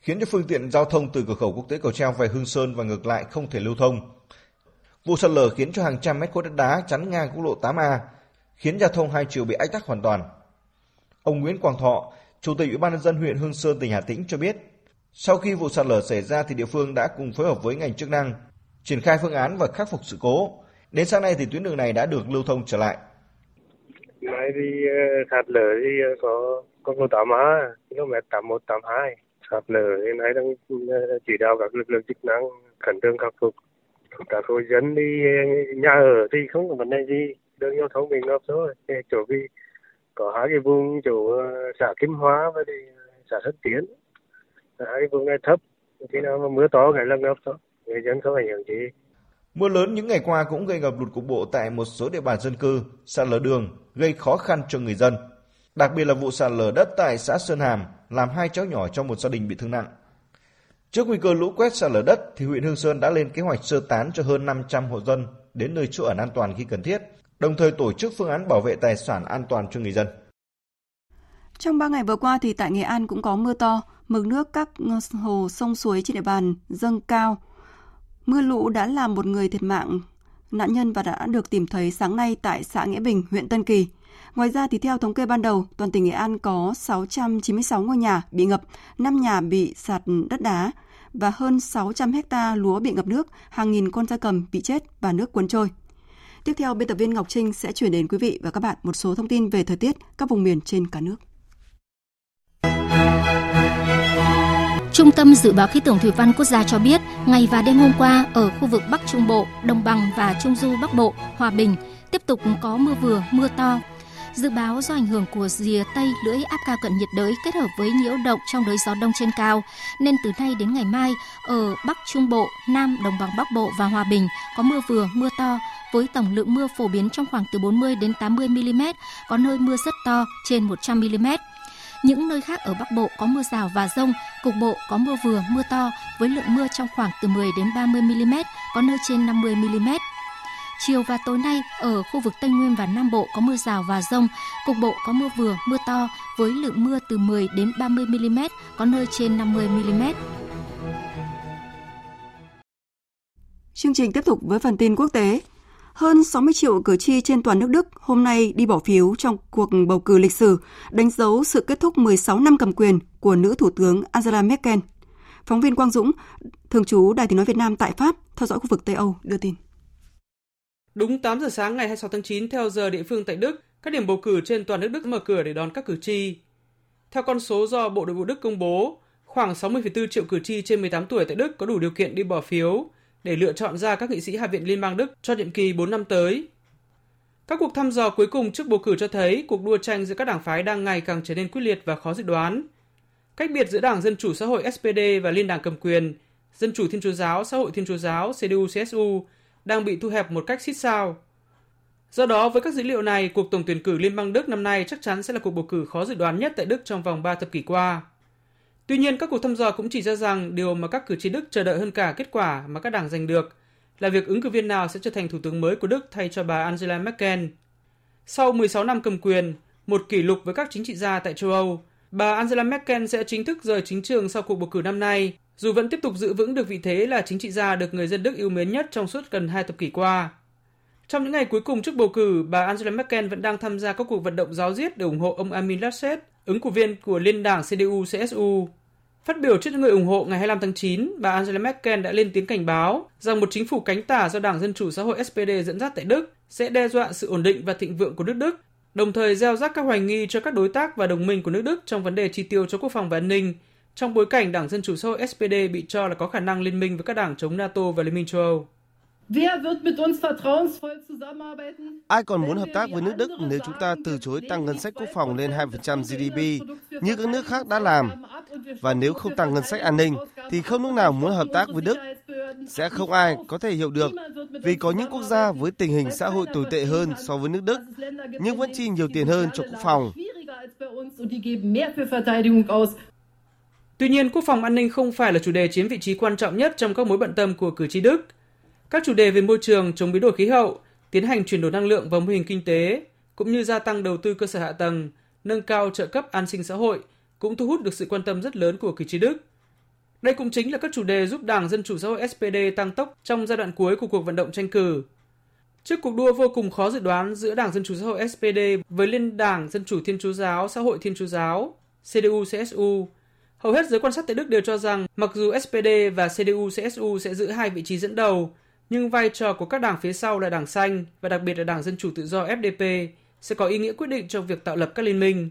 khiến cho phương tiện giao thông từ cửa khẩu quốc tế Cầu Treo về Hương Sơn và ngược lại không thể lưu thông. Vụ sạt lở khiến cho hàng trăm mét khối đất đá chắn ngang quốc lộ 8A, khiến giao thông hai chiều bị ách tắc hoàn toàn. Ông Nguyễn Quang Thọ, Chủ tịch Ủy ban nhân dân huyện Hương Sơn tỉnh Hà Tĩnh cho biết, sau khi vụ sạt lở xảy ra thì địa phương đã cùng phối hợp với ngành chức năng triển khai phương án và khắc phục sự cố. Đến sáng nay thì tuyến đường này đã được lưu thông trở lại. Nay thì sạt lở thì có quốc lộ 8A, km 81+82 sạt lở hiện nay đang chỉ đạo các lực lượng chức năng khẩn trương khắc phục. Các hộ dân đi nhà ở thì không có vấn đề gì, đường giao thông bị ngập thôi. Chỗ vì có hai cái vùng chỗ xã Kim Hóa và xã Sơn Tiến, hai cái vùng này thấp, khi nào mà mưa to cái là ngập thôi, người dân không ảnh hưởng gì. Mưa lớn những ngày qua cũng gây ngập lụt cục bộ tại một số địa bàn dân cư, sạt lở đường, gây khó khăn cho người dân. Đặc biệt là vụ sạt lở đất tại xã Sơn Hàm làm 2 cháu nhỏ trong một gia đình bị thương nặng. Trước nguy cơ lũ quét sạt lở đất thì huyện Hương Sơn đã lên kế hoạch sơ tán cho hơn 500 hộ dân đến nơi trú ẩn an toàn khi cần thiết, đồng thời tổ chức phương án bảo vệ tài sản an toàn cho người dân. Trong 3 ngày vừa qua thì tại Nghệ An cũng có mưa to, mực nước các hồ sông suối trên địa bàn dâng cao. Mưa lũ đã làm một người thiệt mạng, nạn nhân và đã được tìm thấy sáng nay tại xã Nghĩa Bình, huyện Tân Kỳ. Ngoài ra thì theo thống kê ban đầu, toàn tỉnh Nghệ An có 696 ngôi nhà bị ngập, 5 nhà bị sạt đất đá và hơn 600 ha lúa bị ngập nước, hàng nghìn con gia cầm bị chết và nước cuốn trôi. Tiếp theo, biên tập viên Ngọc Trinh sẽ chuyển đến quý vị và các bạn một số thông tin về thời tiết các vùng miền trên cả nước. Trung tâm Dự báo Khí tượng Thủy văn Quốc gia cho biết, ngày và đêm hôm qua ở khu vực Bắc Trung Bộ, Đồng bằng và Trung du Bắc Bộ, Hòa Bình tiếp tục có mưa vừa, mưa to. Dự báo do ảnh hưởng của rìa Tây lưỡi áp cao cận nhiệt đới kết hợp với nhiễu động trong đới gió đông trên cao, nên từ nay đến ngày mai ở Bắc Trung Bộ, Nam Đồng bằng Bắc Bộ và Hòa Bình có mưa vừa, mưa to với tổng lượng mưa phổ biến trong khoảng từ 40 đến 80 mm, có nơi mưa rất to trên 100 mm. Những nơi khác ở Bắc Bộ có mưa rào và dông, cục bộ có mưa vừa, mưa to với lượng mưa trong khoảng từ 10 đến 30 mm, có nơi trên 50 mm. Chiều và tối nay, ở khu vực Tây Nguyên và Nam Bộ có mưa rào và dông, cục bộ có mưa vừa, mưa to với lượng mưa từ 10 đến 30 mm, có nơi trên 50 mm. Chương trình tiếp tục với phần tin quốc tế. Hơn 60 triệu cử tri trên toàn nước Đức hôm nay đi bỏ phiếu trong cuộc bầu cử lịch sử, đánh dấu sự kết thúc 16 năm cầm quyền của nữ Thủ tướng Angela Merkel. Phóng viên Quang Dũng, thường trú Đài Tiếng nói Việt Nam tại Pháp, theo dõi khu vực Tây Âu, đưa tin. Đúng 8 giờ sáng ngày 26 tháng 9 theo giờ địa phương tại Đức, các điểm bầu cử trên toàn nước Đức mở cửa để đón các cử tri. Theo con số do Bộ Nội vụ Đức công bố, khoảng 60,4 triệu cử tri trên 18 tuổi tại Đức có đủ điều kiện đi bỏ phiếu để lựa chọn ra các nghị sĩ Hạ viện Liên bang Đức cho nhiệm kỳ 4 năm tới. Các cuộc thăm dò cuối cùng trước bầu cử cho thấy cuộc đua tranh giữa các đảng phái đang ngày càng trở nên quyết liệt và khó dự đoán. Cách biệt giữa Đảng Dân chủ Xã hội SPD và Liên đảng cầm quyền, Dân chủ Thiên Chúa giáo, Xã hội Thiên Chúa giáo CDU-CSU đang bị thu hẹp một cách xít sao. Do đó, với các dữ liệu này, cuộc tổng tuyển cử Liên bang Đức năm nay chắc chắn sẽ là cuộc bầu cử khó dự đoán nhất tại Đức trong vòng 3 thập kỷ qua. Tuy nhiên, các cuộc thăm dò cũng chỉ ra rằng điều mà các cử tri Đức chờ đợi hơn cả kết quả mà các đảng giành được là việc ứng cử viên nào sẽ trở thành thủ tướng mới của Đức thay cho bà Angela Merkel. Sau 16 năm cầm quyền, một kỷ lục với các chính trị gia tại châu Âu, bà Angela Merkel sẽ chính thức rời chính trường sau cuộc bầu cử năm nay, dù vẫn tiếp tục giữ vững được vị thế là chính trị gia được người dân Đức yêu mến nhất trong suốt gần 2 thập kỷ qua. Trong những ngày cuối cùng trước bầu cử, bà Angela Merkel vẫn đang tham gia các cuộc vận động ráo riết để ủng hộ ông Armin Laschet, ứng cử viên của Liên đảng CDU-CSU. Phát biểu trước những người ủng hộ ngày 25 tháng 9, bà Angela Merkel đã lên tiếng cảnh báo rằng một chính phủ cánh tả do Đảng Dân chủ Xã hội SPD dẫn dắt tại Đức sẽ đe dọa sự ổn định và thịnh vượng của nước Đức, đồng thời gieo rắc các hoài nghi cho các đối tác và đồng minh của nước Đức trong vấn đề chi tiêu cho quốc phòng và an ninh, trong bối cảnh Đảng Dân chủ Xã hội SPD bị cho là có khả năng liên minh với các đảng chống NATO và Liên minh châu Âu. Ai còn muốn hợp tác với nước Đức nếu chúng ta từ chối tăng ngân sách quốc phòng lên 2% GDP như các nước khác đã làm? Và nếu không tăng ngân sách an ninh thì không nước nào muốn hợp tác với Đức. Sẽ không ai có thể hiểu được vì có những quốc gia với tình hình xã hội tồi tệ hơn so với nước Đức nhưng vẫn chi nhiều tiền hơn cho quốc phòng. Tuy nhiên, quốc phòng an ninh không phải là chủ đề chiếm vị trí quan trọng nhất trong các mối bận tâm của cử tri Đức. Các chủ đề về môi trường, chống biến đổi khí hậu, tiến hành chuyển đổi năng lượng vào mô hình kinh tế, cũng như gia tăng đầu tư cơ sở hạ tầng, nâng cao trợ cấp an sinh xã hội, cũng thu hút được sự quan tâm rất lớn của cử tri Đức. Đây cũng chính là các chủ đề giúp Đảng Dân chủ Xã hội SPD tăng tốc trong giai đoạn cuối của cuộc vận động tranh cử. Trước cuộc đua vô cùng khó dự đoán giữa Đảng Dân chủ Xã hội SPD với Liên đảng Dân chủ Thiên Chúa giáo, Xã hội Thiên Chúa giáo, CDU-CSU, hầu hết giới quan sát tại Đức đều cho rằng mặc dù SPD và CDU-CSU sẽ giữ hai vị trí dẫn đầu, nhưng vai trò của các đảng phía sau là Đảng Xanh và đặc biệt là Đảng Dân chủ Tự do FDP sẽ có ý nghĩa quyết định trong việc tạo lập các liên minh.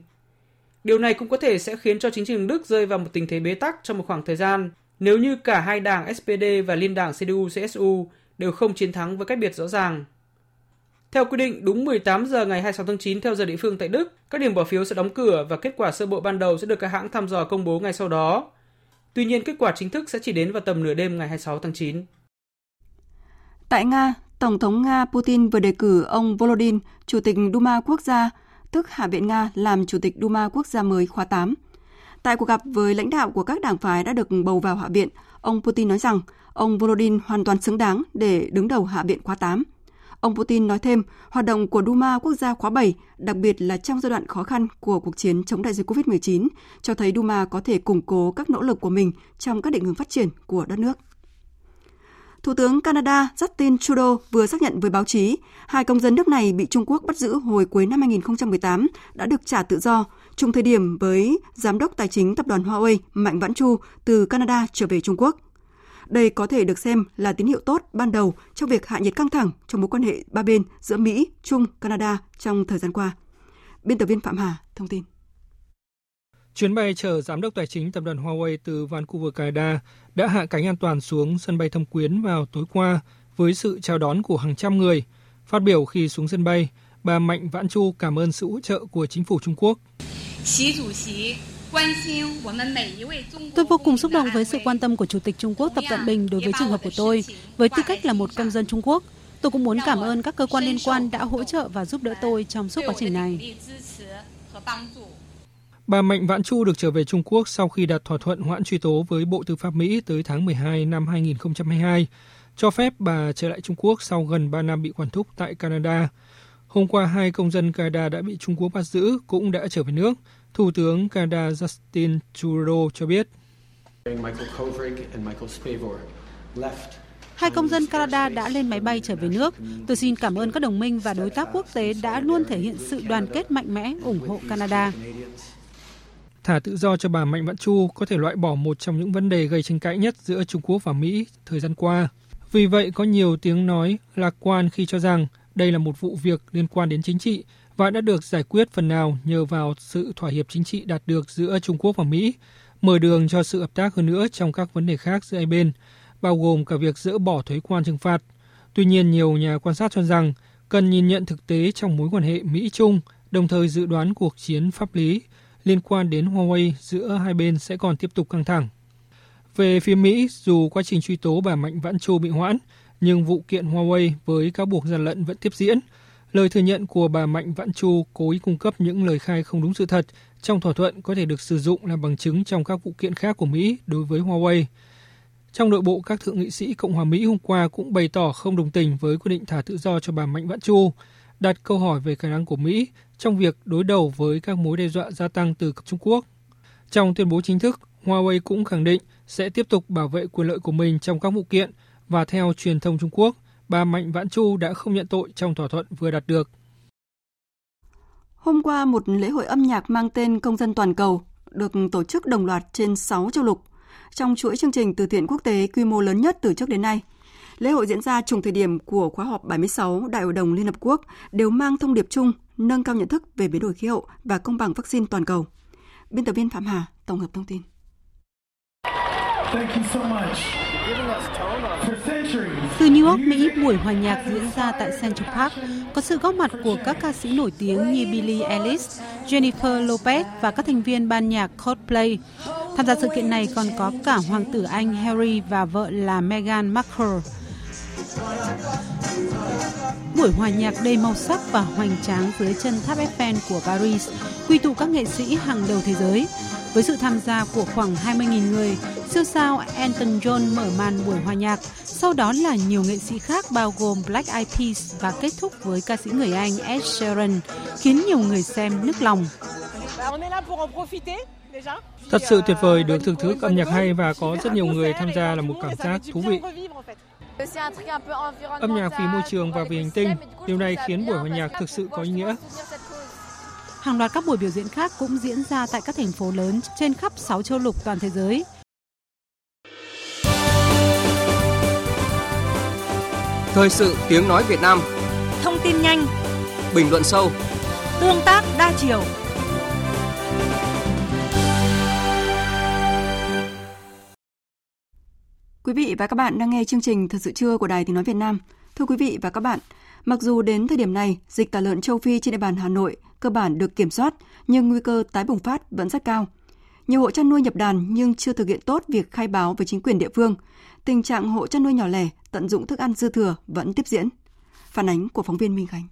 Điều này cũng có thể sẽ khiến cho chính trường Đức rơi vào một tình thế bế tắc trong một khoảng thời gian nếu như cả hai đảng SPD và Liên đảng CDU-CSU đều không chiến thắng với cách biệt rõ ràng. Theo quy định, đúng 18 giờ ngày 26 tháng 9 theo giờ địa phương tại Đức, các điểm bỏ phiếu sẽ đóng cửa và kết quả sơ bộ ban đầu sẽ được các hãng thăm dò công bố ngay sau đó. Tuy nhiên, kết quả chính thức sẽ chỉ đến vào tầm nửa đêm ngày 26 tháng 9. Tại Nga, Tổng thống Nga Putin vừa đề cử ông Volodin, Chủ tịch Duma Quốc gia, tức Hạ viện Nga, làm Chủ tịch Duma Quốc gia mới khóa 8. Tại cuộc gặp với lãnh đạo của các đảng phái đã được bầu vào Hạ viện, ông Putin nói rằng ông Volodin hoàn toàn xứng đáng để đứng đầu Hạ viện khóa 8. Ông Putin nói thêm, hoạt động của Duma Quốc gia khóa 7, đặc biệt là trong giai đoạn khó khăn của cuộc chiến chống đại dịch COVID-19, cho thấy Duma có thể củng cố các nỗ lực của mình trong các định hướng phát triển của đất nước. Thủ tướng Canada Justin Trudeau vừa xác nhận với báo chí, hai công dân nước này bị Trung Quốc bắt giữ hồi cuối năm 2018 đã được trả tự do, chung thời điểm với Giám đốc Tài chính Tập đoàn Huawei Mạnh Vãn Chu từ Canada trở về Trung Quốc. Đây có thể được xem là tín hiệu tốt ban đầu trong việc hạ nhiệt căng thẳng trong mối quan hệ ba bên giữa Mỹ, Trung, Canada trong thời gian qua. Biên tập viên Phạm Hà thông tin. Chuyến bay chở Giám đốc Tài chính Tập đoàn Huawei từ Vancouver, Canada đã hạ cánh an toàn xuống sân bay Thâm Quyến vào tối qua với sự chào đón của hàng trăm người. Phát biểu khi xuống sân bay, bà Mạnh Vãn Chu cảm ơn sự hỗ trợ của chính phủ Trung Quốc. Tôi vô cùng xúc động với sự quan tâm của Chủ tịch Trung Quốc Tập Cận Bình đối với trường hợp của tôi. Với tư cách là một công dân Trung Quốc, tôi cũng muốn cảm ơn các cơ quan liên quan đã hỗ trợ và giúp đỡ tôi trong suốt quá trình này. Bà Mạnh Vãn Chu được trở về Trung Quốc sau khi đạt thỏa thuận hoãn truy tố với Bộ Tư pháp Mỹ tới tháng 12 năm 2022, cho phép bà trở lại Trung Quốc sau gần 3 năm bị quản thúc tại Canada. Hôm qua, 2 công dân Canada đã bị Trung Quốc bắt giữ cũng đã trở về nước. Thủ tướng Canada Justin Trudeau cho biết. 2 công dân Canada đã lên máy bay trở về nước. Tôi xin cảm ơn các đồng minh và đối tác quốc tế đã luôn thể hiện sự đoàn kết mạnh mẽ ủng hộ Canada. Thả tự do cho bà Mạnh Vãn Chu có thể loại bỏ một trong những vấn đề gây tranh cãi nhất giữa Trung Quốc và Mỹ thời gian qua. Vì vậy, có nhiều tiếng nói lạc quan khi cho rằng đây là một vụ việc liên quan đến chính trị và đã được giải quyết phần nào nhờ vào sự thỏa hiệp chính trị đạt được giữa Trung Quốc và Mỹ, mở đường cho sự hợp tác hơn nữa trong các vấn đề khác giữa hai bên, bao gồm cả việc dỡ bỏ thuế quan trừng phạt. Tuy nhiên, nhiều nhà quan sát cho rằng cần nhìn nhận thực tế trong mối quan hệ Mỹ-Trung, đồng thời dự đoán cuộc chiến pháp lý liên quan đến Huawei giữa hai bên sẽ còn tiếp tục căng thẳng. Về phía Mỹ, dù quá trình truy tố bà Mạnh Vãn Chu bị hoãn, nhưng vụ kiện Huawei với cáo buộc gian lận vẫn tiếp diễn. Lời thừa nhận của bà Mạnh Vãn Chu cố ý cung cấp những lời khai không đúng sự thật trong thỏa thuận có thể được sử dụng làm bằng chứng trong các vụ kiện khác của Mỹ đối với Huawei. Trong nội bộ, các thượng nghị sĩ Cộng hòa Mỹ hôm qua cũng bày tỏ không đồng tình với quyết định thả tự do cho bà Mạnh Vãn Chu, đặt câu hỏi về khả năng của Mỹ trong việc đối đầu với các mối đe dọa gia tăng từ Trung Quốc. Trong tuyên bố chính thức, Huawei cũng khẳng định sẽ tiếp tục bảo vệ quyền lợi của mình trong các vụ kiện, và theo truyền thông Trung Quốc, bà Mạnh Vãn Chu đã không nhận tội trong thỏa thuận vừa đạt được. Hôm qua, một lễ hội âm nhạc mang tên Công dân toàn cầu được tổ chức đồng loạt trên 6 châu lục, trong chuỗi chương trình từ thiện quốc tế quy mô lớn nhất từ trước đến nay. Lễ hội diễn ra trùng thời điểm của khóa họp 76 Đại hội đồng Liên Hợp Quốc đều mang thông điệp chung nâng cao nhận thức về biến đổi khí hậu và công bằng vaccine toàn cầu. Biên tập viên Phạm Hà tổng hợp thông tin. Từ New York, Mỹ, buổi hòa nhạc diễn ra tại Central Park có sự góp mặt của các ca sĩ nổi tiếng như Billie Eilish, Jennifer Lopez và các thành viên ban nhạc Coldplay. Tham gia sự kiện này còn có cả Hoàng tử Anh Harry và vợ là Meghan Markle. Buổi hòa nhạc đầy màu sắc và hoành tráng dưới chân tháp Eiffel của Paris quy tụ các nghệ sĩ hàng đầu thế giới. Với sự tham gia của khoảng 20.000 người, siêu sao Elton John mở màn buổi hòa nhạc, sau đó là nhiều nghệ sĩ khác bao gồm Black Eyed Peas và kết thúc với ca sĩ người Anh Ed Sheeran, khiến nhiều người xem nức lòng. Thật sự tuyệt vời, được thưởng thức âm nhạc hay và có rất nhiều người tham gia là một cảm giác thú vị. Âm nhạc vì môi trường và vì hành tinh, điều này khiến buổi hòa nhạc thực sự có ý nghĩa. Hàng loạt các buổi biểu diễn khác cũng diễn ra tại các thành phố lớn trên khắp 6 châu lục toàn thế giới. Thời sự tiếng nói Việt Nam. Thông tin nhanh, bình luận sâu, tương tác đa chiều. Quý vị và các bạn đang nghe chương trình Thật sự trưa của Đài Tiếng nói Việt Nam. Thưa quý vị và các bạn, mặc dù đến thời điểm này, dịch tả lợn châu Phi trên địa bàn Hà Nội cơ bản được kiểm soát, nhưng nguy cơ tái bùng phát vẫn rất cao. Nhiều hộ chăn nuôi nhập đàn nhưng chưa thực hiện tốt việc khai báo với chính quyền địa phương. Tình trạng hộ chăn nuôi nhỏ lẻ tận dụng thức ăn dư thừa vẫn tiếp diễn. Phản ánh của phóng viên Minh Khánh.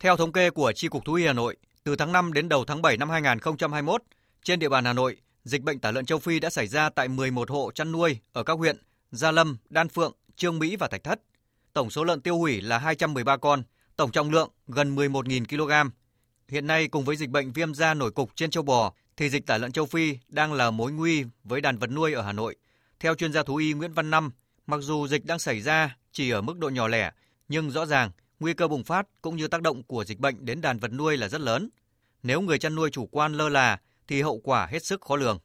Theo thống kê của Chi cục Thú y Hà Nội, từ tháng 5 đến đầu tháng 7 năm 2021, trên địa bàn Hà Nội, dịch bệnh tả lợn châu Phi đã xảy ra tại 11 hộ chăn nuôi ở các huyện Gia Lâm, Đan Phượng, Chương Mỹ và Thạch Thất. Tổng số lợn tiêu hủy là 213 con, tổng trọng lượng gần 11.000 kg. Hiện nay, cùng với dịch bệnh viêm da nổi cục trên châu bò, thì dịch tả lợn châu Phi đang là mối nguy với đàn vật nuôi ở Hà Nội. Theo chuyên gia thú y Nguyễn Văn Năm, mặc dù dịch đang xảy ra chỉ ở mức độ nhỏ lẻ, nhưng rõ ràng nguy cơ bùng phát cũng như tác động của dịch bệnh đến đàn vật nuôi là rất lớn. Nếu người chăn nuôi chủ quan lơ là, thì hậu quả hết sức khó lường.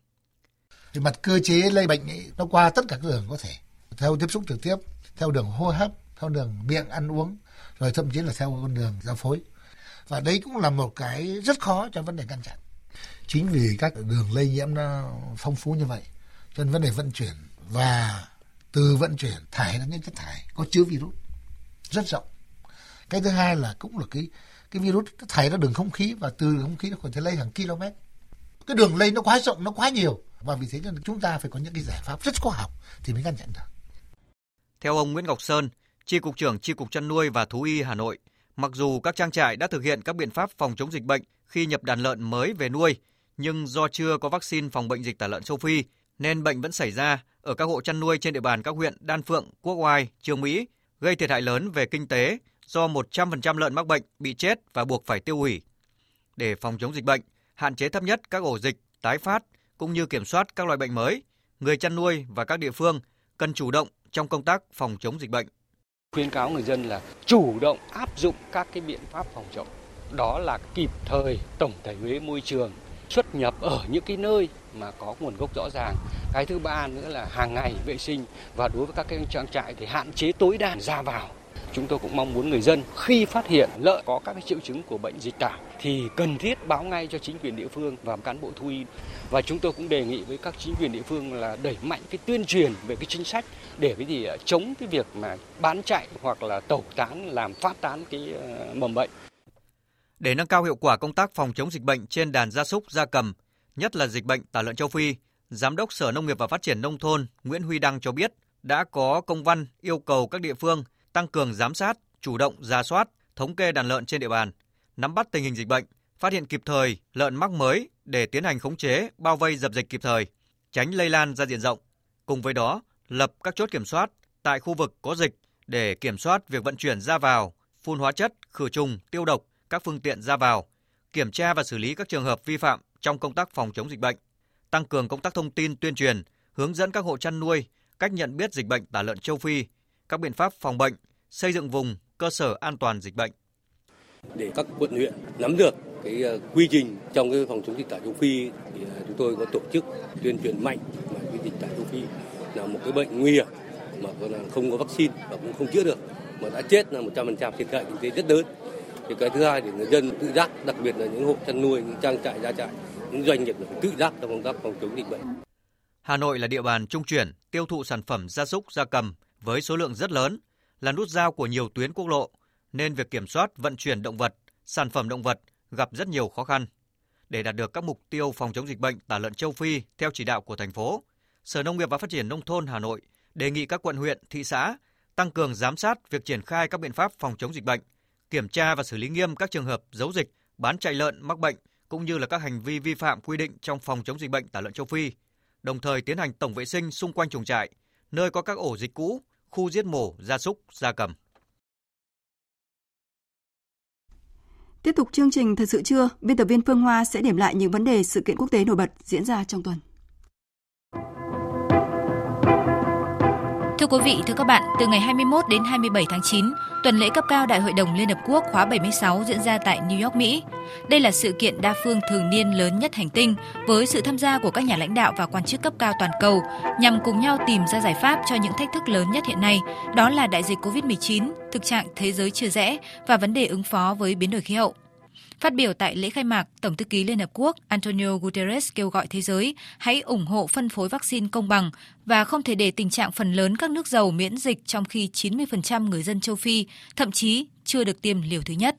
Thì mặt cơ chế lây bệnh ấy, nó qua tất cả các đường có thể. Theo tiếp xúc trực tiếp, theo đường hô hấp, theo đường miệng ăn uống, rồi thậm chí là theo con đường giao phối. Và đấy cũng là một cái rất khó cho vấn đề ngăn chặn. Chính vì các đường lây nhiễm nó phong phú như vậy, cho nên vấn đề vận chuyển và từ vận chuyển thải ra những chất thải có chứa virus rất rộng. Cái thứ hai là cũng là cái virus nó thải ra đường không khí, và từ không khí nó có thể lây hàng km. Cái đường lây nó quá rộng, nó quá nhiều, và vì thế nên chúng ta phải có những cái giải pháp rất khoa học thì mới ngăn chặn được. Theo ông Nguyễn Ngọc Sơn, Chi cục trưởng Chi cục Chăn nuôi và Thú y Hà Nội, mặc dù các trang trại đã thực hiện các biện pháp phòng chống dịch bệnh khi nhập đàn lợn mới về nuôi, nhưng do chưa có vaccine phòng bệnh dịch tả lợn châu Phi nên bệnh vẫn xảy ra ở các hộ chăn nuôi trên địa bàn các huyện Đan Phượng, Quốc Oai, Chương Mỹ, gây thiệt hại lớn về kinh tế do 100% lợn mắc bệnh bị chết và buộc phải tiêu hủy. Để phòng chống dịch bệnh, hạn chế thấp nhất các ổ dịch tái phát cũng như kiểm soát các loại bệnh mới, người chăn nuôi và các địa phương cần chủ động trong công tác phòng chống dịch bệnh. Khuyến cáo người dân là chủ động áp dụng các cái biện pháp phòng chống, đó là kịp thời tổng thể thuế môi trường, xuất nhập ở những cái nơi mà có nguồn gốc rõ ràng. Cái thứ ba nữa là hàng ngày vệ sinh, và đối với các cái trang trại thì hạn chế tối đa ra vào. Chúng tôi cũng mong muốn người dân khi phát hiện lợn có các cái triệu chứng của bệnh dịch tả thì cần thiết báo ngay cho chính quyền địa phương và cán bộ thú y. Và chúng tôi cũng đề nghị với các chính quyền địa phương là đẩy mạnh cái tuyên truyền về cái chính sách để cái gì chống cái việc mà bán chạy hoặc là tẩu tán, làm phát tán cái mầm bệnh. Để nâng cao hiệu quả công tác phòng chống dịch bệnh trên đàn gia súc, gia cầm, nhất là dịch bệnh tả lợn châu Phi, Giám đốc Sở Nông nghiệp và Phát triển Nông thôn Nguyễn Huy Đăng cho biết đã có công văn yêu cầu các địa phương tăng cường giám sát, chủ động rà soát, thống kê đàn lợn trên địa bàn, nắm bắt tình hình dịch bệnh, phát hiện kịp thời lợn mắc mới để tiến hành khống chế, bao vây dập dịch kịp thời, tránh lây lan ra diện rộng. Cùng với đó, lập các chốt kiểm soát tại khu vực có dịch để kiểm soát việc vận chuyển ra vào, phun hóa chất, khử trùng, tiêu độc các phương tiện ra vào, kiểm tra và xử lý các trường hợp vi phạm trong công tác phòng chống dịch bệnh, tăng cường công tác thông tin tuyên truyền, hướng dẫn các hộ chăn nuôi cách nhận biết dịch bệnh tả lợn châu Phi, các biện pháp phòng bệnh, xây dựng vùng, cơ sở an toàn dịch bệnh. Để các quận huyện nắm được cái quy trình trong cái phòng chống dịch tả châu Phi thì chúng tôi có tổ chức tuyên truyền mạnh mà cái dịch tả châu Phi là một cái bệnh nguy hiểm mà không có vaccine và cũng không chữa được, mà đã chết là 100%, thiệt hại kinh tế rất lớn. Thì cái thứ hai thì người dân tự giác, đặc biệt là những hộ chăn nuôi, những trang trại, gia trại, những doanh nghiệp phải tự giác trong công tác phòng chống dịch bệnh. Hà Nội là địa bàn trung chuyển, tiêu thụ sản phẩm gia súc, gia cầm với số lượng rất lớn, là nút giao của nhiều tuyến quốc lộ, nên việc kiểm soát vận chuyển động vật, sản phẩm động vật gặp rất nhiều khó khăn. Để đạt được các mục tiêu phòng chống dịch bệnh tả lợn châu Phi theo chỉ đạo của thành phố, Sở Nông nghiệp và Phát triển Nông thôn Hà Nội đề nghị các quận huyện, thị xã tăng cường giám sát việc triển khai các biện pháp phòng chống dịch bệnh, kiểm tra và xử lý nghiêm các trường hợp giấu dịch, bán chạy lợn mắc bệnh cũng như là các hành vi vi phạm quy định trong phòng chống dịch bệnh tả lợn châu Phi, đồng thời tiến hành tổng vệ sinh xung quanh chuồng trại, nơi có các ổ dịch cũ, khu giết mổ gia súc, gia cầm. Tiếp tục chương trình Thật sự trưa, biên tập viên Phương Hoa sẽ điểm lại những vấn đề sự kiện quốc tế nổi bật diễn ra trong tuần. Thưa quý vị, thưa các bạn, từ ngày 21 đến 27 tháng 9, tuần lễ cấp cao Đại hội đồng Liên Hợp Quốc khóa 76 diễn ra tại New York, Mỹ. Đây là sự kiện đa phương thường niên lớn nhất hành tinh với sự tham gia của các nhà lãnh đạo và quan chức cấp cao toàn cầu nhằm cùng nhau tìm ra giải pháp cho những thách thức lớn nhất hiện nay, đó là đại dịch COVID-19, thực trạng thế giới chia rẽ và vấn đề ứng phó với biến đổi khí hậu. Phát biểu tại lễ khai mạc, Tổng thư ký Liên Hợp Quốc Antonio Guterres kêu gọi thế giới hãy ủng hộ phân phối vaccine công bằng và không thể để tình trạng phần lớn các nước giàu miễn dịch trong khi 90% người dân châu Phi thậm chí chưa được tiêm liều thứ nhất.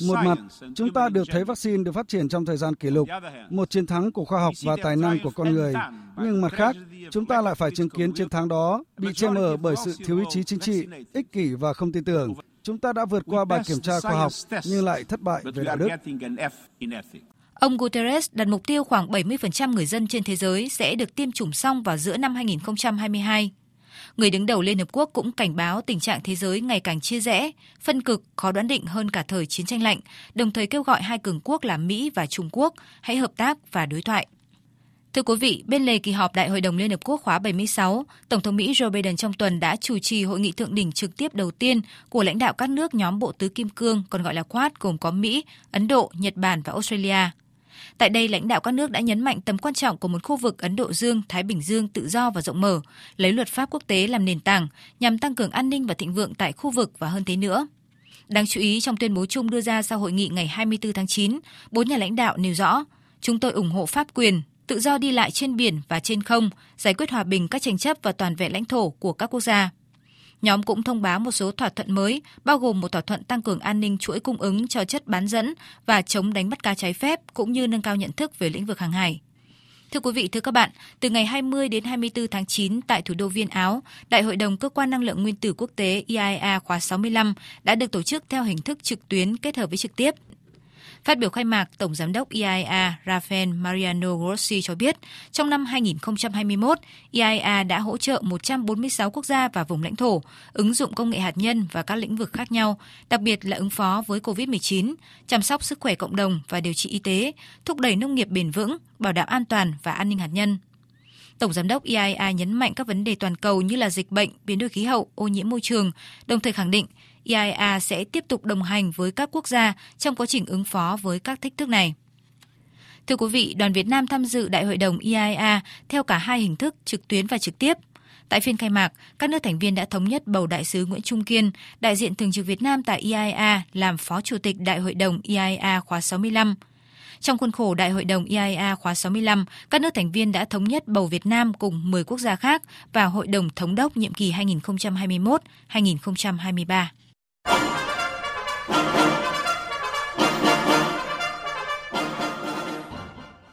Một mặt, chúng ta đều thấy vaccine được phát triển trong thời gian kỷ lục, một chiến thắng của khoa học và tài năng của con người. Nhưng mặt khác, chúng ta lại phải chứng kiến chiến thắng đó bị che mờ bởi sự thiếu ý chí chính trị, ích kỷ và không tin tưởng. Chúng ta đã vượt qua bài kiểm tra khoa học nhưng lại thất bại về đạo đức. Ông Guterres đặt mục tiêu khoảng 70% người dân trên thế giới sẽ được tiêm chủng xong vào giữa năm 2022. Người đứng đầu Liên Hợp Quốc cũng cảnh báo tình trạng thế giới ngày càng chia rẽ, phân cực, khó đoán định hơn cả thời chiến tranh lạnh, đồng thời kêu gọi hai cường quốc là Mỹ và Trung Quốc hãy hợp tác và đối thoại. Thưa quý vị, bên lề kỳ họp Đại hội đồng Liên Hợp Quốc khóa 76, Tổng thống Mỹ Joe Biden trong tuần đã chủ trì hội nghị thượng đỉnh trực tiếp đầu tiên của lãnh đạo các nước nhóm Bộ Tứ Kim Cương, còn gọi là Quad, gồm có Mỹ, Ấn Độ, Nhật Bản và Australia. Tại đây, lãnh đạo các nước đã nhấn mạnh tầm quan trọng của một khu vực Ấn Độ Dương-Thái Bình Dương tự do và rộng mở, lấy luật pháp quốc tế làm nền tảng nhằm tăng cường an ninh và thịnh vượng tại khu vực và hơn thế nữa. Đáng chú ý, trong tuyên bố chung đưa ra sau hội nghị ngày 24 tháng 9, 4 nhà lãnh đạo nêu rõ, chúng tôi ủng hộ pháp quyền, tự do đi lại trên biển và trên không, giải quyết hòa bình các tranh chấp và toàn vẹn lãnh thổ của các quốc gia. Nhóm cũng thông báo một số thỏa thuận mới, bao gồm một thỏa thuận tăng cường an ninh chuỗi cung ứng cho chất bán dẫn và chống đánh bắt cá trái phép, cũng như nâng cao nhận thức về lĩnh vực hàng hải. Thưa quý vị, thưa các bạn, từ ngày 20 đến 24 tháng 9 tại thủ đô Viên, Áo, Đại hội đồng Cơ quan Năng lượng Nguyên tử Quốc tế IAEA khóa 65 đã được tổ chức theo hình thức trực tuyến kết hợp với trực tiếp. Phát biểu khai mạc, Tổng Giám đốc IAEA Rafael Mariano Grossi cho biết, trong năm 2021, IAEA đã hỗ trợ 146 quốc gia và vùng lãnh thổ, ứng dụng công nghệ hạt nhân và các lĩnh vực khác nhau, đặc biệt là ứng phó với COVID-19, chăm sóc sức khỏe cộng đồng và điều trị y tế, thúc đẩy nông nghiệp bền vững, bảo đảm an toàn và an ninh hạt nhân. Tổng Giám đốc IAEA nhấn mạnh các vấn đề toàn cầu như là dịch bệnh, biến đổi khí hậu, ô nhiễm môi trường, đồng thời khẳng định, IAEA sẽ tiếp tục đồng hành với các quốc gia trong quá trình ứng phó với các thách thức này. Thưa quý vị, đoàn Việt Nam tham dự Đại hội đồng IAEA theo cả hai hình thức trực tuyến và trực tiếp. Tại phiên khai mạc, các nước thành viên đã thống nhất bầu đại sứ Nguyễn Trung Kiên, đại diện thường trực Việt Nam tại IAEA, làm Phó Chủ tịch Đại hội đồng IAEA khóa 65. Trong khuôn khổ Đại hội đồng IAEA khóa 65, các nước thành viên đã thống nhất bầu Việt Nam cùng 10 quốc gia khác vào Hội đồng Thống đốc nhiệm kỳ 2021-2023.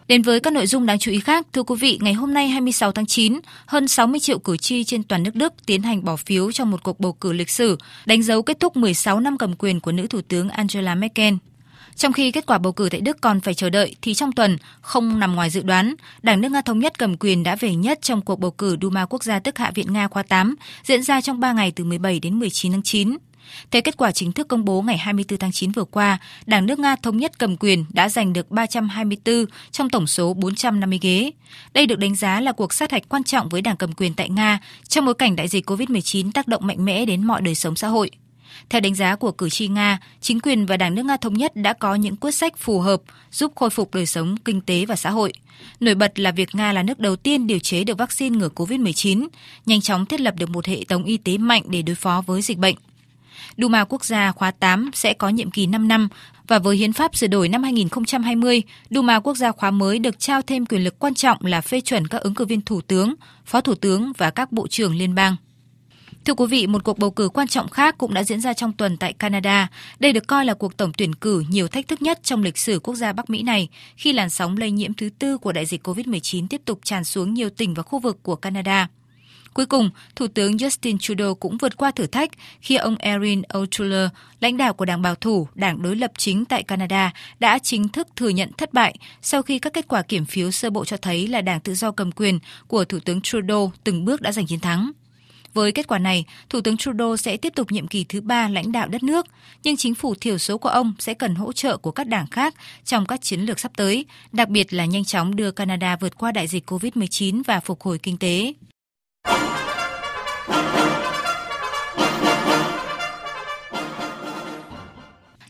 Đến với các nội dung đáng chú ý khác, thưa quý vị, ngày hôm nay 26 tháng 9, hơn 60 triệu cử tri trên toàn nước Đức tiến hành bỏ phiếu trong một cuộc bầu cử lịch sử, đánh dấu kết thúc 16 năm cầm quyền của nữ thủ tướng Angela Merkel. Trong khi kết quả bầu cử tại Đức còn phải chờ đợi, thì trong tuần, không nằm ngoài dự đoán, Đảng nước Nga Thống nhất cầm quyền đã về nhất trong cuộc bầu cử Duma Quốc gia tức Hạ viện Nga khóa 8, diễn ra trong 3 ngày từ 17 đến 19 tháng 9. Theo kết quả chính thức công bố ngày 24 tháng 9 vừa qua, Đảng nước Nga Thống nhất cầm quyền đã giành được 324 trong tổng số 450 ghế. Đây được đánh giá là cuộc sát hạch quan trọng với Đảng cầm quyền tại Nga trong bối cảnh đại dịch COVID-19 tác động mạnh mẽ đến mọi đời sống xã hội. Theo đánh giá của cử tri Nga, chính quyền và Đảng nước Nga Thống nhất đã có những quyết sách phù hợp giúp khôi phục đời sống kinh tế và xã hội. Nổi bật là việc Nga là nước đầu tiên điều chế được vaccine ngừa COVID-19, nhanh chóng thiết lập được một hệ thống y tế mạnh để đối phó với dịch bệnh. Duma Quốc gia khóa 8 sẽ có nhiệm kỳ 5 năm và với Hiến pháp sửa đổi năm 2020, Duma Quốc gia khóa mới được trao thêm quyền lực quan trọng là phê chuẩn các ứng cử viên thủ tướng, phó thủ tướng và các bộ trưởng liên bang. Thưa quý vị, một cuộc bầu cử quan trọng khác cũng đã diễn ra trong tuần tại Canada. Đây được coi là cuộc tổng tuyển cử nhiều thách thức nhất trong lịch sử quốc gia Bắc Mỹ này, khi làn sóng lây nhiễm thứ tư của đại dịch COVID-19 tiếp tục tràn xuống nhiều tỉnh và khu vực của Canada. Cuối cùng, Thủ tướng Justin Trudeau cũng vượt qua thử thách khi ông Erin O'Toole, lãnh đạo của Đảng Bảo thủ, Đảng đối lập chính tại Canada, đã chính thức thừa nhận thất bại sau khi các kết quả kiểm phiếu sơ bộ cho thấy là Đảng tự do cầm quyền của Thủ tướng Trudeau từng bước đã giành chiến thắng. Với kết quả này, Thủ tướng Trudeau sẽ tiếp tục nhiệm kỳ thứ 3 lãnh đạo đất nước, nhưng chính phủ thiểu số của ông sẽ cần hỗ trợ của các đảng khác trong các chiến lược sắp tới, đặc biệt là nhanh chóng đưa Canada vượt qua đại dịch COVID-19 và phục hồi kinh tế.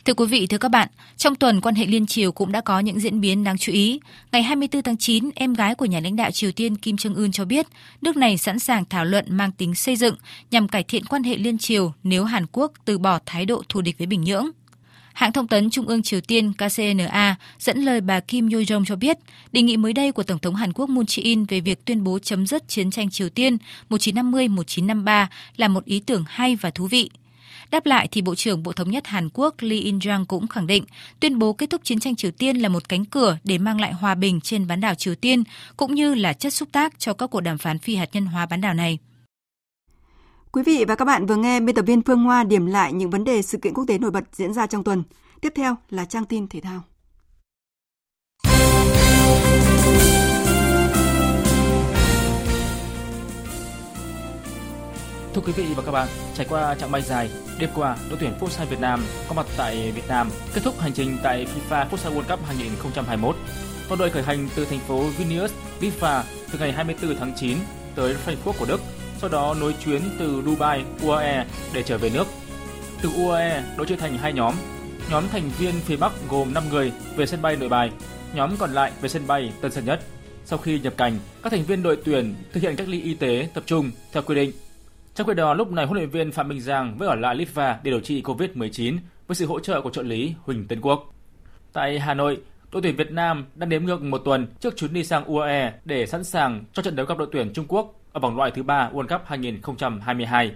Thưa quý vị, thưa các bạn, trong tuần quan hệ liên Triều cũng đã có những diễn biến đáng chú ý. Ngày 24 tháng 9, em gái của nhà lãnh đạo Triều Tiên Kim Jong Un cho biết nước này sẵn sàng thảo luận mang tính xây dựng nhằm cải thiện quan hệ liên Triều nếu Hàn Quốc từ bỏ thái độ thù địch với Bình Nhưỡng. Hãng thông tấn Trung ương Triều Tiên KCNA dẫn lời bà Kim Yo-jong cho biết, đề nghị mới đây của Tổng thống Hàn Quốc Moon Jae-in về việc tuyên bố chấm dứt chiến tranh Triều Tiên 1950-1953 là một ý tưởng hay và thú vị. Đáp lại thì Bộ trưởng Bộ Thống nhất Hàn Quốc Lee In-jang cũng khẳng định tuyên bố kết thúc chiến tranh Triều Tiên là một cánh cửa để mang lại hòa bình trên bán đảo Triều Tiên, cũng như là chất xúc tác cho các cuộc đàm phán phi hạt nhân hóa bán đảo này. Quý vị và các bạn vừa nghe biên tập viên Phương Hoa điểm lại những vấn đề sự kiện quốc tế nổi bật diễn ra trong tuần. Tiếp theo là trang tin thể thao. Thưa quý vị và các bạn, trải qua chặng bay dài, đêm qua đội tuyển Futsal Việt Nam có mặt tại Việt Nam kết thúc hành trình tại FIFA Futsal World Cup 2021. Đoàn đội khởi hành từ thành phố Vilnius, Litva từ ngày 24 tháng 9 tới Frankfurt của Đức, sau đó nối chuyến từ Dubai, UAE để trở về nước. Từ UAE, đội chia thành hai nhóm. Nhóm thành viên phía Bắc gồm 5 người về sân bay Nội Bài. nhóm còn lại về sân bay Tân Sơn Nhất. Sau khi nhập cảnh, các thành viên đội tuyển thực hiện cách ly y tế tập trung theo quy định. Trong khi đó, lúc này huấn luyện viên Phạm Minh Giang mới ở lại Litva để điều trị COVID-19 với sự hỗ trợ của trợ lý Huỳnh Tân Quốc. Tại Hà Nội, đội tuyển Việt Nam đang đếm ngược một tuần trước chuyến đi sang UAE để sẵn sàng cho trận đấu gặp đội tuyển Trung Quốc ở vòng loại thứ 3 World Cup 2022.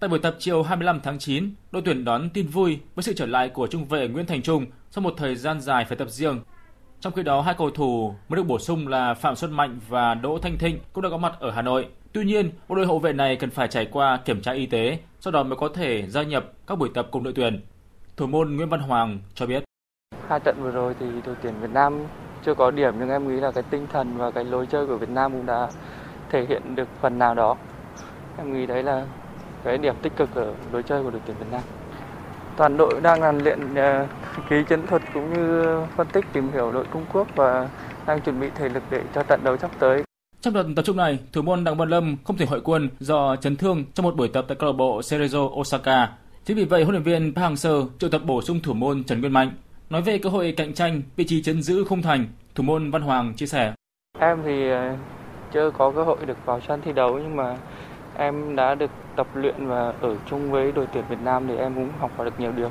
Tại buổi tập chiều 25 tháng 9, đội tuyển đón tin vui với sự trở lại của trung vệ Nguyễn Thành Trung sau một thời gian dài phải tập riêng. Trong khi đó, hai cầu thủ mới được bổ sung là Phạm Xuân Mạnh và Đỗ Thanh Thịnh cũng đã có mặt ở Hà Nội. Tuy nhiên, bộ đôi hậu vệ này cần phải trải qua kiểm tra y tế, sau đó mới có thể gia nhập các buổi tập cùng đội tuyển. Thủ môn Nguyễn Văn Hoàng cho biết: Hai trận vừa rồi thì đội tuyển Việt Nam chưa có điểm, nhưng em nghĩ là cái tinh thần và cái lối chơi của Việt Nam cũng đã thể hiện được phần nào đó. Em nghĩ đấy là cái điểm tích cực ở lối chơi của đội tuyển Việt Nam. Toàn đội đang rèn luyện kỹ chiến thuật cũng như phân tích tìm hiểu đội Trung Quốc và đang chuẩn bị thể lực để cho trận đấu sắp tới. Trong đợt tập trung này, thủ môn Đặng Văn Lâm không thể hội quân do chấn thương trong một buổi tập tại câu lạc bộ Cerezo Osaka. Chính vì vậy, huấn luyện viên Park Hang-seo triệu tập bổ sung thủ môn Trần Nguyên Mạnh. Nói về cơ hội cạnh tranh vị trí trấn giữ không thành, thủ môn Văn Hoàng chia sẻ: Em thì chưa có cơ hội được vào sân thi đấu, nhưng mà em đã được tập luyện và ở chung với đội tuyển Việt Nam thì em cũng học hỏi được nhiều điều.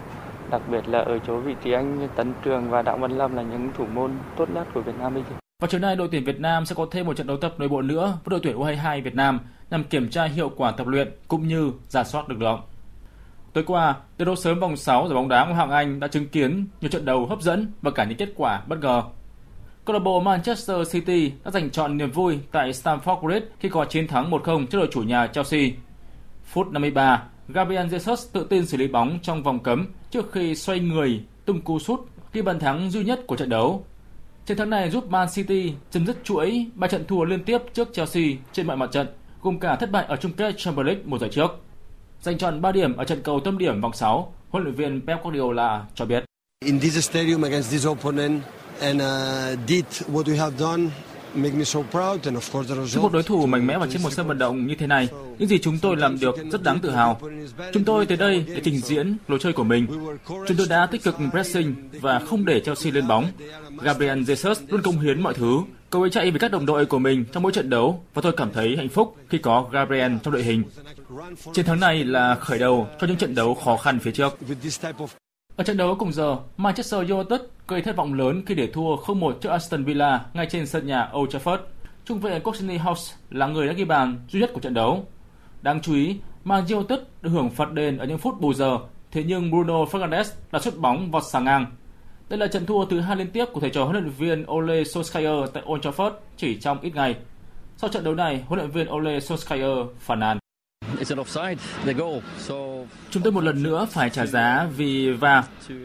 Đặc biệt là ở chỗ vị trí anh Tấn Trường và Đặng Văn Lâm là những thủ môn tốt nhất của Việt Nam bây giờ. Vào chiều nay, đội tuyển Việt Nam sẽ có thêm một trận đấu tập nội bộ nữa với đội tuyển U22 Việt Nam nhằm kiểm tra hiệu quả tập luyện cũng như rà soát lực lượng. Tối qua, trận đấu sớm vòng 6 giải bóng đá Ngoại hạng Anh đã chứng kiến nhiều trận đấu hấp dẫn và cả những kết quả bất ngờ. Câu lạc bộ Manchester City đã giành trọn niềm vui tại Stamford Bridge khi có chiến thắng 1-0 trước đội chủ nhà Chelsea. Phút 53, Gabriel Jesus tự tin xử lý bóng trong vòng cấm trước khi xoay người tung cú sút ghi bàn thắng duy nhất của trận đấu. Chiến thắng này giúp Man City chấm dứt chuỗi 3 trận thua liên tiếp trước Chelsea trên mọi mặt trận, gồm cả thất bại ở chung kết Champions League một giải trước. Giành trọn 3 điểm ở trận cầu tâm điểm vòng 6, huấn luyện viên Pep Guardiola cho biết: In this stadium against this opponent and did what we have done make me so proud and of course the result. Trước một đối thủ mạnh mẽ và trên một sân vận động như thế này, những gì chúng tôi làm được rất đáng tự hào. Chúng tôi tới đây để trình diễn lối chơi của mình. Chúng tôi đã tích cực pressing và không để Chelsea lên bóng. Gabriel Jesus luôn cống hiến mọi thứ. Cậu ấy chạy với các đồng đội của mình trong mỗi trận đấu và tôi cảm thấy hạnh phúc khi có Gabriel trong đội hình. Chiến thắng này là khởi đầu cho những trận đấu khó khăn phía trước. Ở trận đấu cùng giờ, Manchester United gây thất vọng lớn khi để thua 0-1 trước Aston Villa ngay trên sân nhà Old Trafford. Trung vệ Courtney Hawkes là người đã ghi bàn duy nhất của trận đấu. Đáng chú ý, Man United được hưởng phạt đền ở những phút bù giờ, thế nhưng Bruno Fernandes đã sút bóng vọt xà ngang. Đây là trận thua thứ 2 liên tiếp của thầy trò huấn luyện viên Ole Solskjaer tại Old Trafford chỉ trong ít ngày. Sau trận đấu này, huấn luyện viên Ole Solskjaer phản nàn: Chúng tôi một lần nữa phải trả giá vì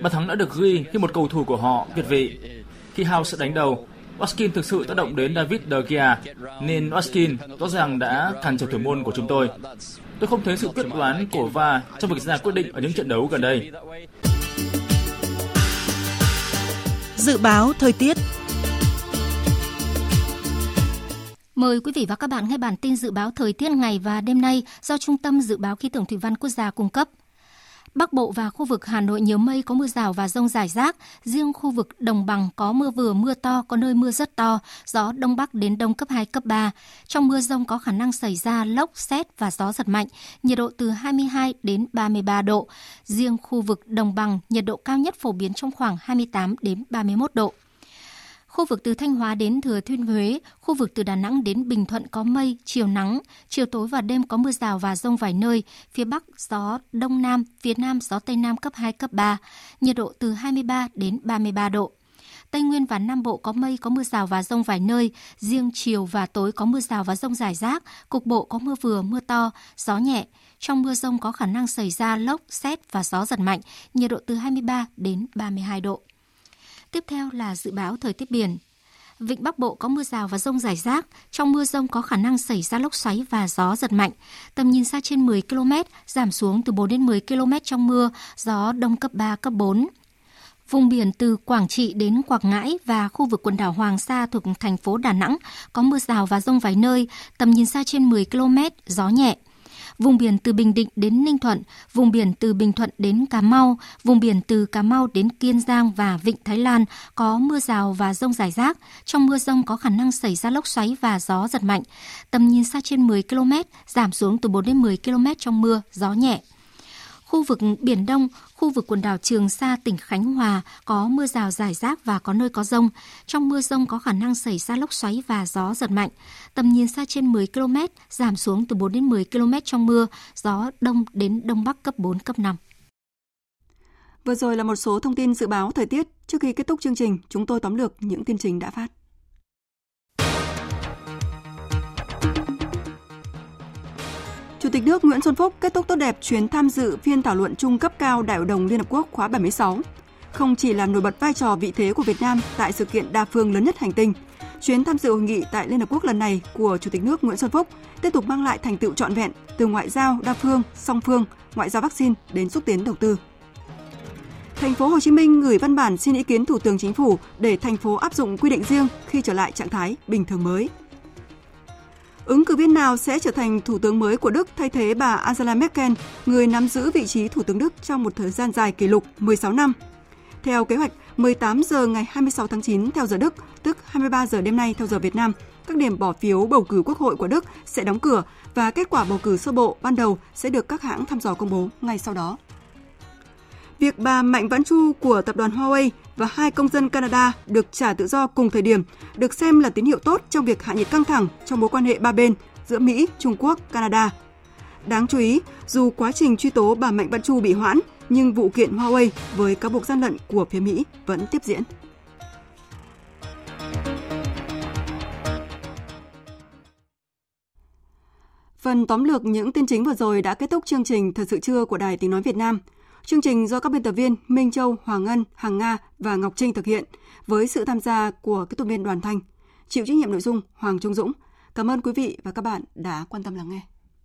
bàn thắng đã được ghi khi một cầu thủ của họ việt vị. Khi House đánh đầu, Watkins thực sự tác động đến David De Gea, nên Watkins rõ ràng đã cản trở thủ môn của chúng tôi. Tôi không thấy sự quyết đoán của VAR trong việc ra quyết định ở những trận đấu gần đây. Dự báo thời tiết. Mời quý vị và các bạn nghe bản tin dự báo thời tiết ngày và đêm nay do Trung tâm Dự báo Khí tượng Thủy văn Quốc gia cung cấp. Bắc Bộ và khu vực Hà Nội nhiều mây, có mưa rào và dông rải rác. Riêng khu vực Đồng bằng có mưa vừa mưa to, có nơi mưa rất to, gió Đông Bắc đến Đông cấp 2, cấp 3. Trong mưa dông có khả năng xảy ra lốc, sét và gió giật mạnh, nhiệt độ từ 22 đến 33 độ. Riêng khu vực Đồng bằng, nhiệt độ cao nhất phổ biến trong khoảng 28 đến 31 độ. Khu vực từ Thanh Hóa đến Thừa Thiên Huế, khu vực từ Đà Nẵng đến Bình Thuận có mây, chiều nắng, chiều tối và đêm có mưa rào và dông vài nơi, phía Bắc gió Đông Nam, phía Nam gió Tây Nam cấp 2, cấp 3, nhiệt độ từ 23 đến 33 độ. Tây Nguyên và Nam Bộ có mây, có mưa rào và dông vài nơi, riêng chiều và tối có mưa rào và dông rải rác, cục bộ có mưa vừa, mưa to, gió nhẹ. Trong mưa dông có khả năng xảy ra lốc, sét và gió giật mạnh, nhiệt độ từ 23 đến 32 độ. Tiếp theo là dự báo thời tiết biển. Vịnh Bắc Bộ có mưa rào và dông rải rác. Trong mưa dông có khả năng xảy ra lốc xoáy và gió giật mạnh. Tầm nhìn xa trên 10 km, giảm xuống từ 4 đến 10 km trong mưa, gió Đông cấp 3, cấp 4. Vùng biển từ Quảng Trị đến Quảng Ngãi và khu vực quần đảo Hoàng Sa thuộc thành phố Đà Nẵng có mưa rào và dông vài nơi, tầm nhìn xa trên 10 km, gió nhẹ. vùng biển từ Bình Định đến Ninh Thuận, vùng biển từ Bình Thuận đến Cà Mau, vùng biển từ Cà Mau đến Kiên Giang và Vịnh Thái Lan có mưa rào và dông rải rác. Trong mưa dông có khả năng xảy ra lốc xoáy và gió giật mạnh. Tầm nhìn xa trên 10 km, giảm xuống từ 4 đến 10 km trong mưa, gió nhẹ. Khu vực Biển Đông, khu vực quần đảo Trường Sa, tỉnh Khánh Hòa có mưa rào rải rác và có nơi có dông. Trong mưa dông có khả năng xảy ra lốc xoáy và gió giật mạnh. Tầm nhìn xa trên 10 km, giảm xuống từ 4 đến 10 km trong mưa, gió đông đến đông bắc cấp 4, cấp 5. Vừa rồi là một số thông tin dự báo thời tiết. Trước khi kết thúc chương trình, chúng tôi tóm lược những tin chính đã phát. Chủ tịch nước Nguyễn Xuân Phúc kết thúc tốt đẹp chuyến tham dự phiên thảo luận chung cấp cao Đại hội đồng Liên Hợp Quốc khóa 76. Không chỉ làm nổi bật vai trò vị thế của Việt Nam tại sự kiện đa phương lớn nhất hành tinh, chuyến tham dự hội nghị tại Liên Hợp Quốc lần này của Chủ tịch nước Nguyễn Xuân Phúc tiếp tục mang lại thành tựu trọn vẹn từ ngoại giao đa phương, song phương, ngoại giao vaccine đến xúc tiến đầu tư. Thành phố Hồ Chí Minh gửi văn bản xin ý kiến Thủ tướng Chính phủ để thành phố áp dụng quy định riêng khi trở lại trạng thái bình thường mới. Ứng cử viên nào sẽ trở thành thủ tướng mới của Đức thay thế bà Angela Merkel, người nắm giữ vị trí thủ tướng Đức trong một thời gian dài kỷ lục 16 năm. Theo kế hoạch, 18 giờ ngày 26 tháng 9 theo giờ Đức, tức 23 giờ đêm nay theo giờ Việt Nam, các điểm bỏ phiếu bầu cử Quốc hội của Đức sẽ đóng cửa và kết quả bầu cử sơ bộ ban đầu sẽ được các hãng thăm dò công bố ngay sau đó. Việc bà Mạnh Vãn Chu của tập đoàn Huawei và 2 công dân Canada được trả tự do cùng thời điểm được xem là tín hiệu tốt trong việc hạ nhiệt căng thẳng trong mối quan hệ ba bên giữa Mỹ, Trung Quốc, Canada. Đáng chú ý, dù quá trình truy tố bà Mạnh Vãn Chu bị hoãn, nhưng vụ kiện Huawei với cáo buộc gian lận của phía Mỹ vẫn tiếp diễn. Phần tóm lược những tin chính vừa rồi đã kết thúc chương trình Thật sự trưa của Đài Tiếng nói Việt Nam. Chương trình do các biên tập viên Minh Châu, Hoàng Ngân, Hằng Nga và Ngọc Trinh thực hiện với sự tham gia của kỹ thuật viên Đoàn Thanh. Chịu trách nhiệm nội dung Hoàng Trung Dũng. Cảm ơn quý vị và các bạn đã quan tâm lắng nghe.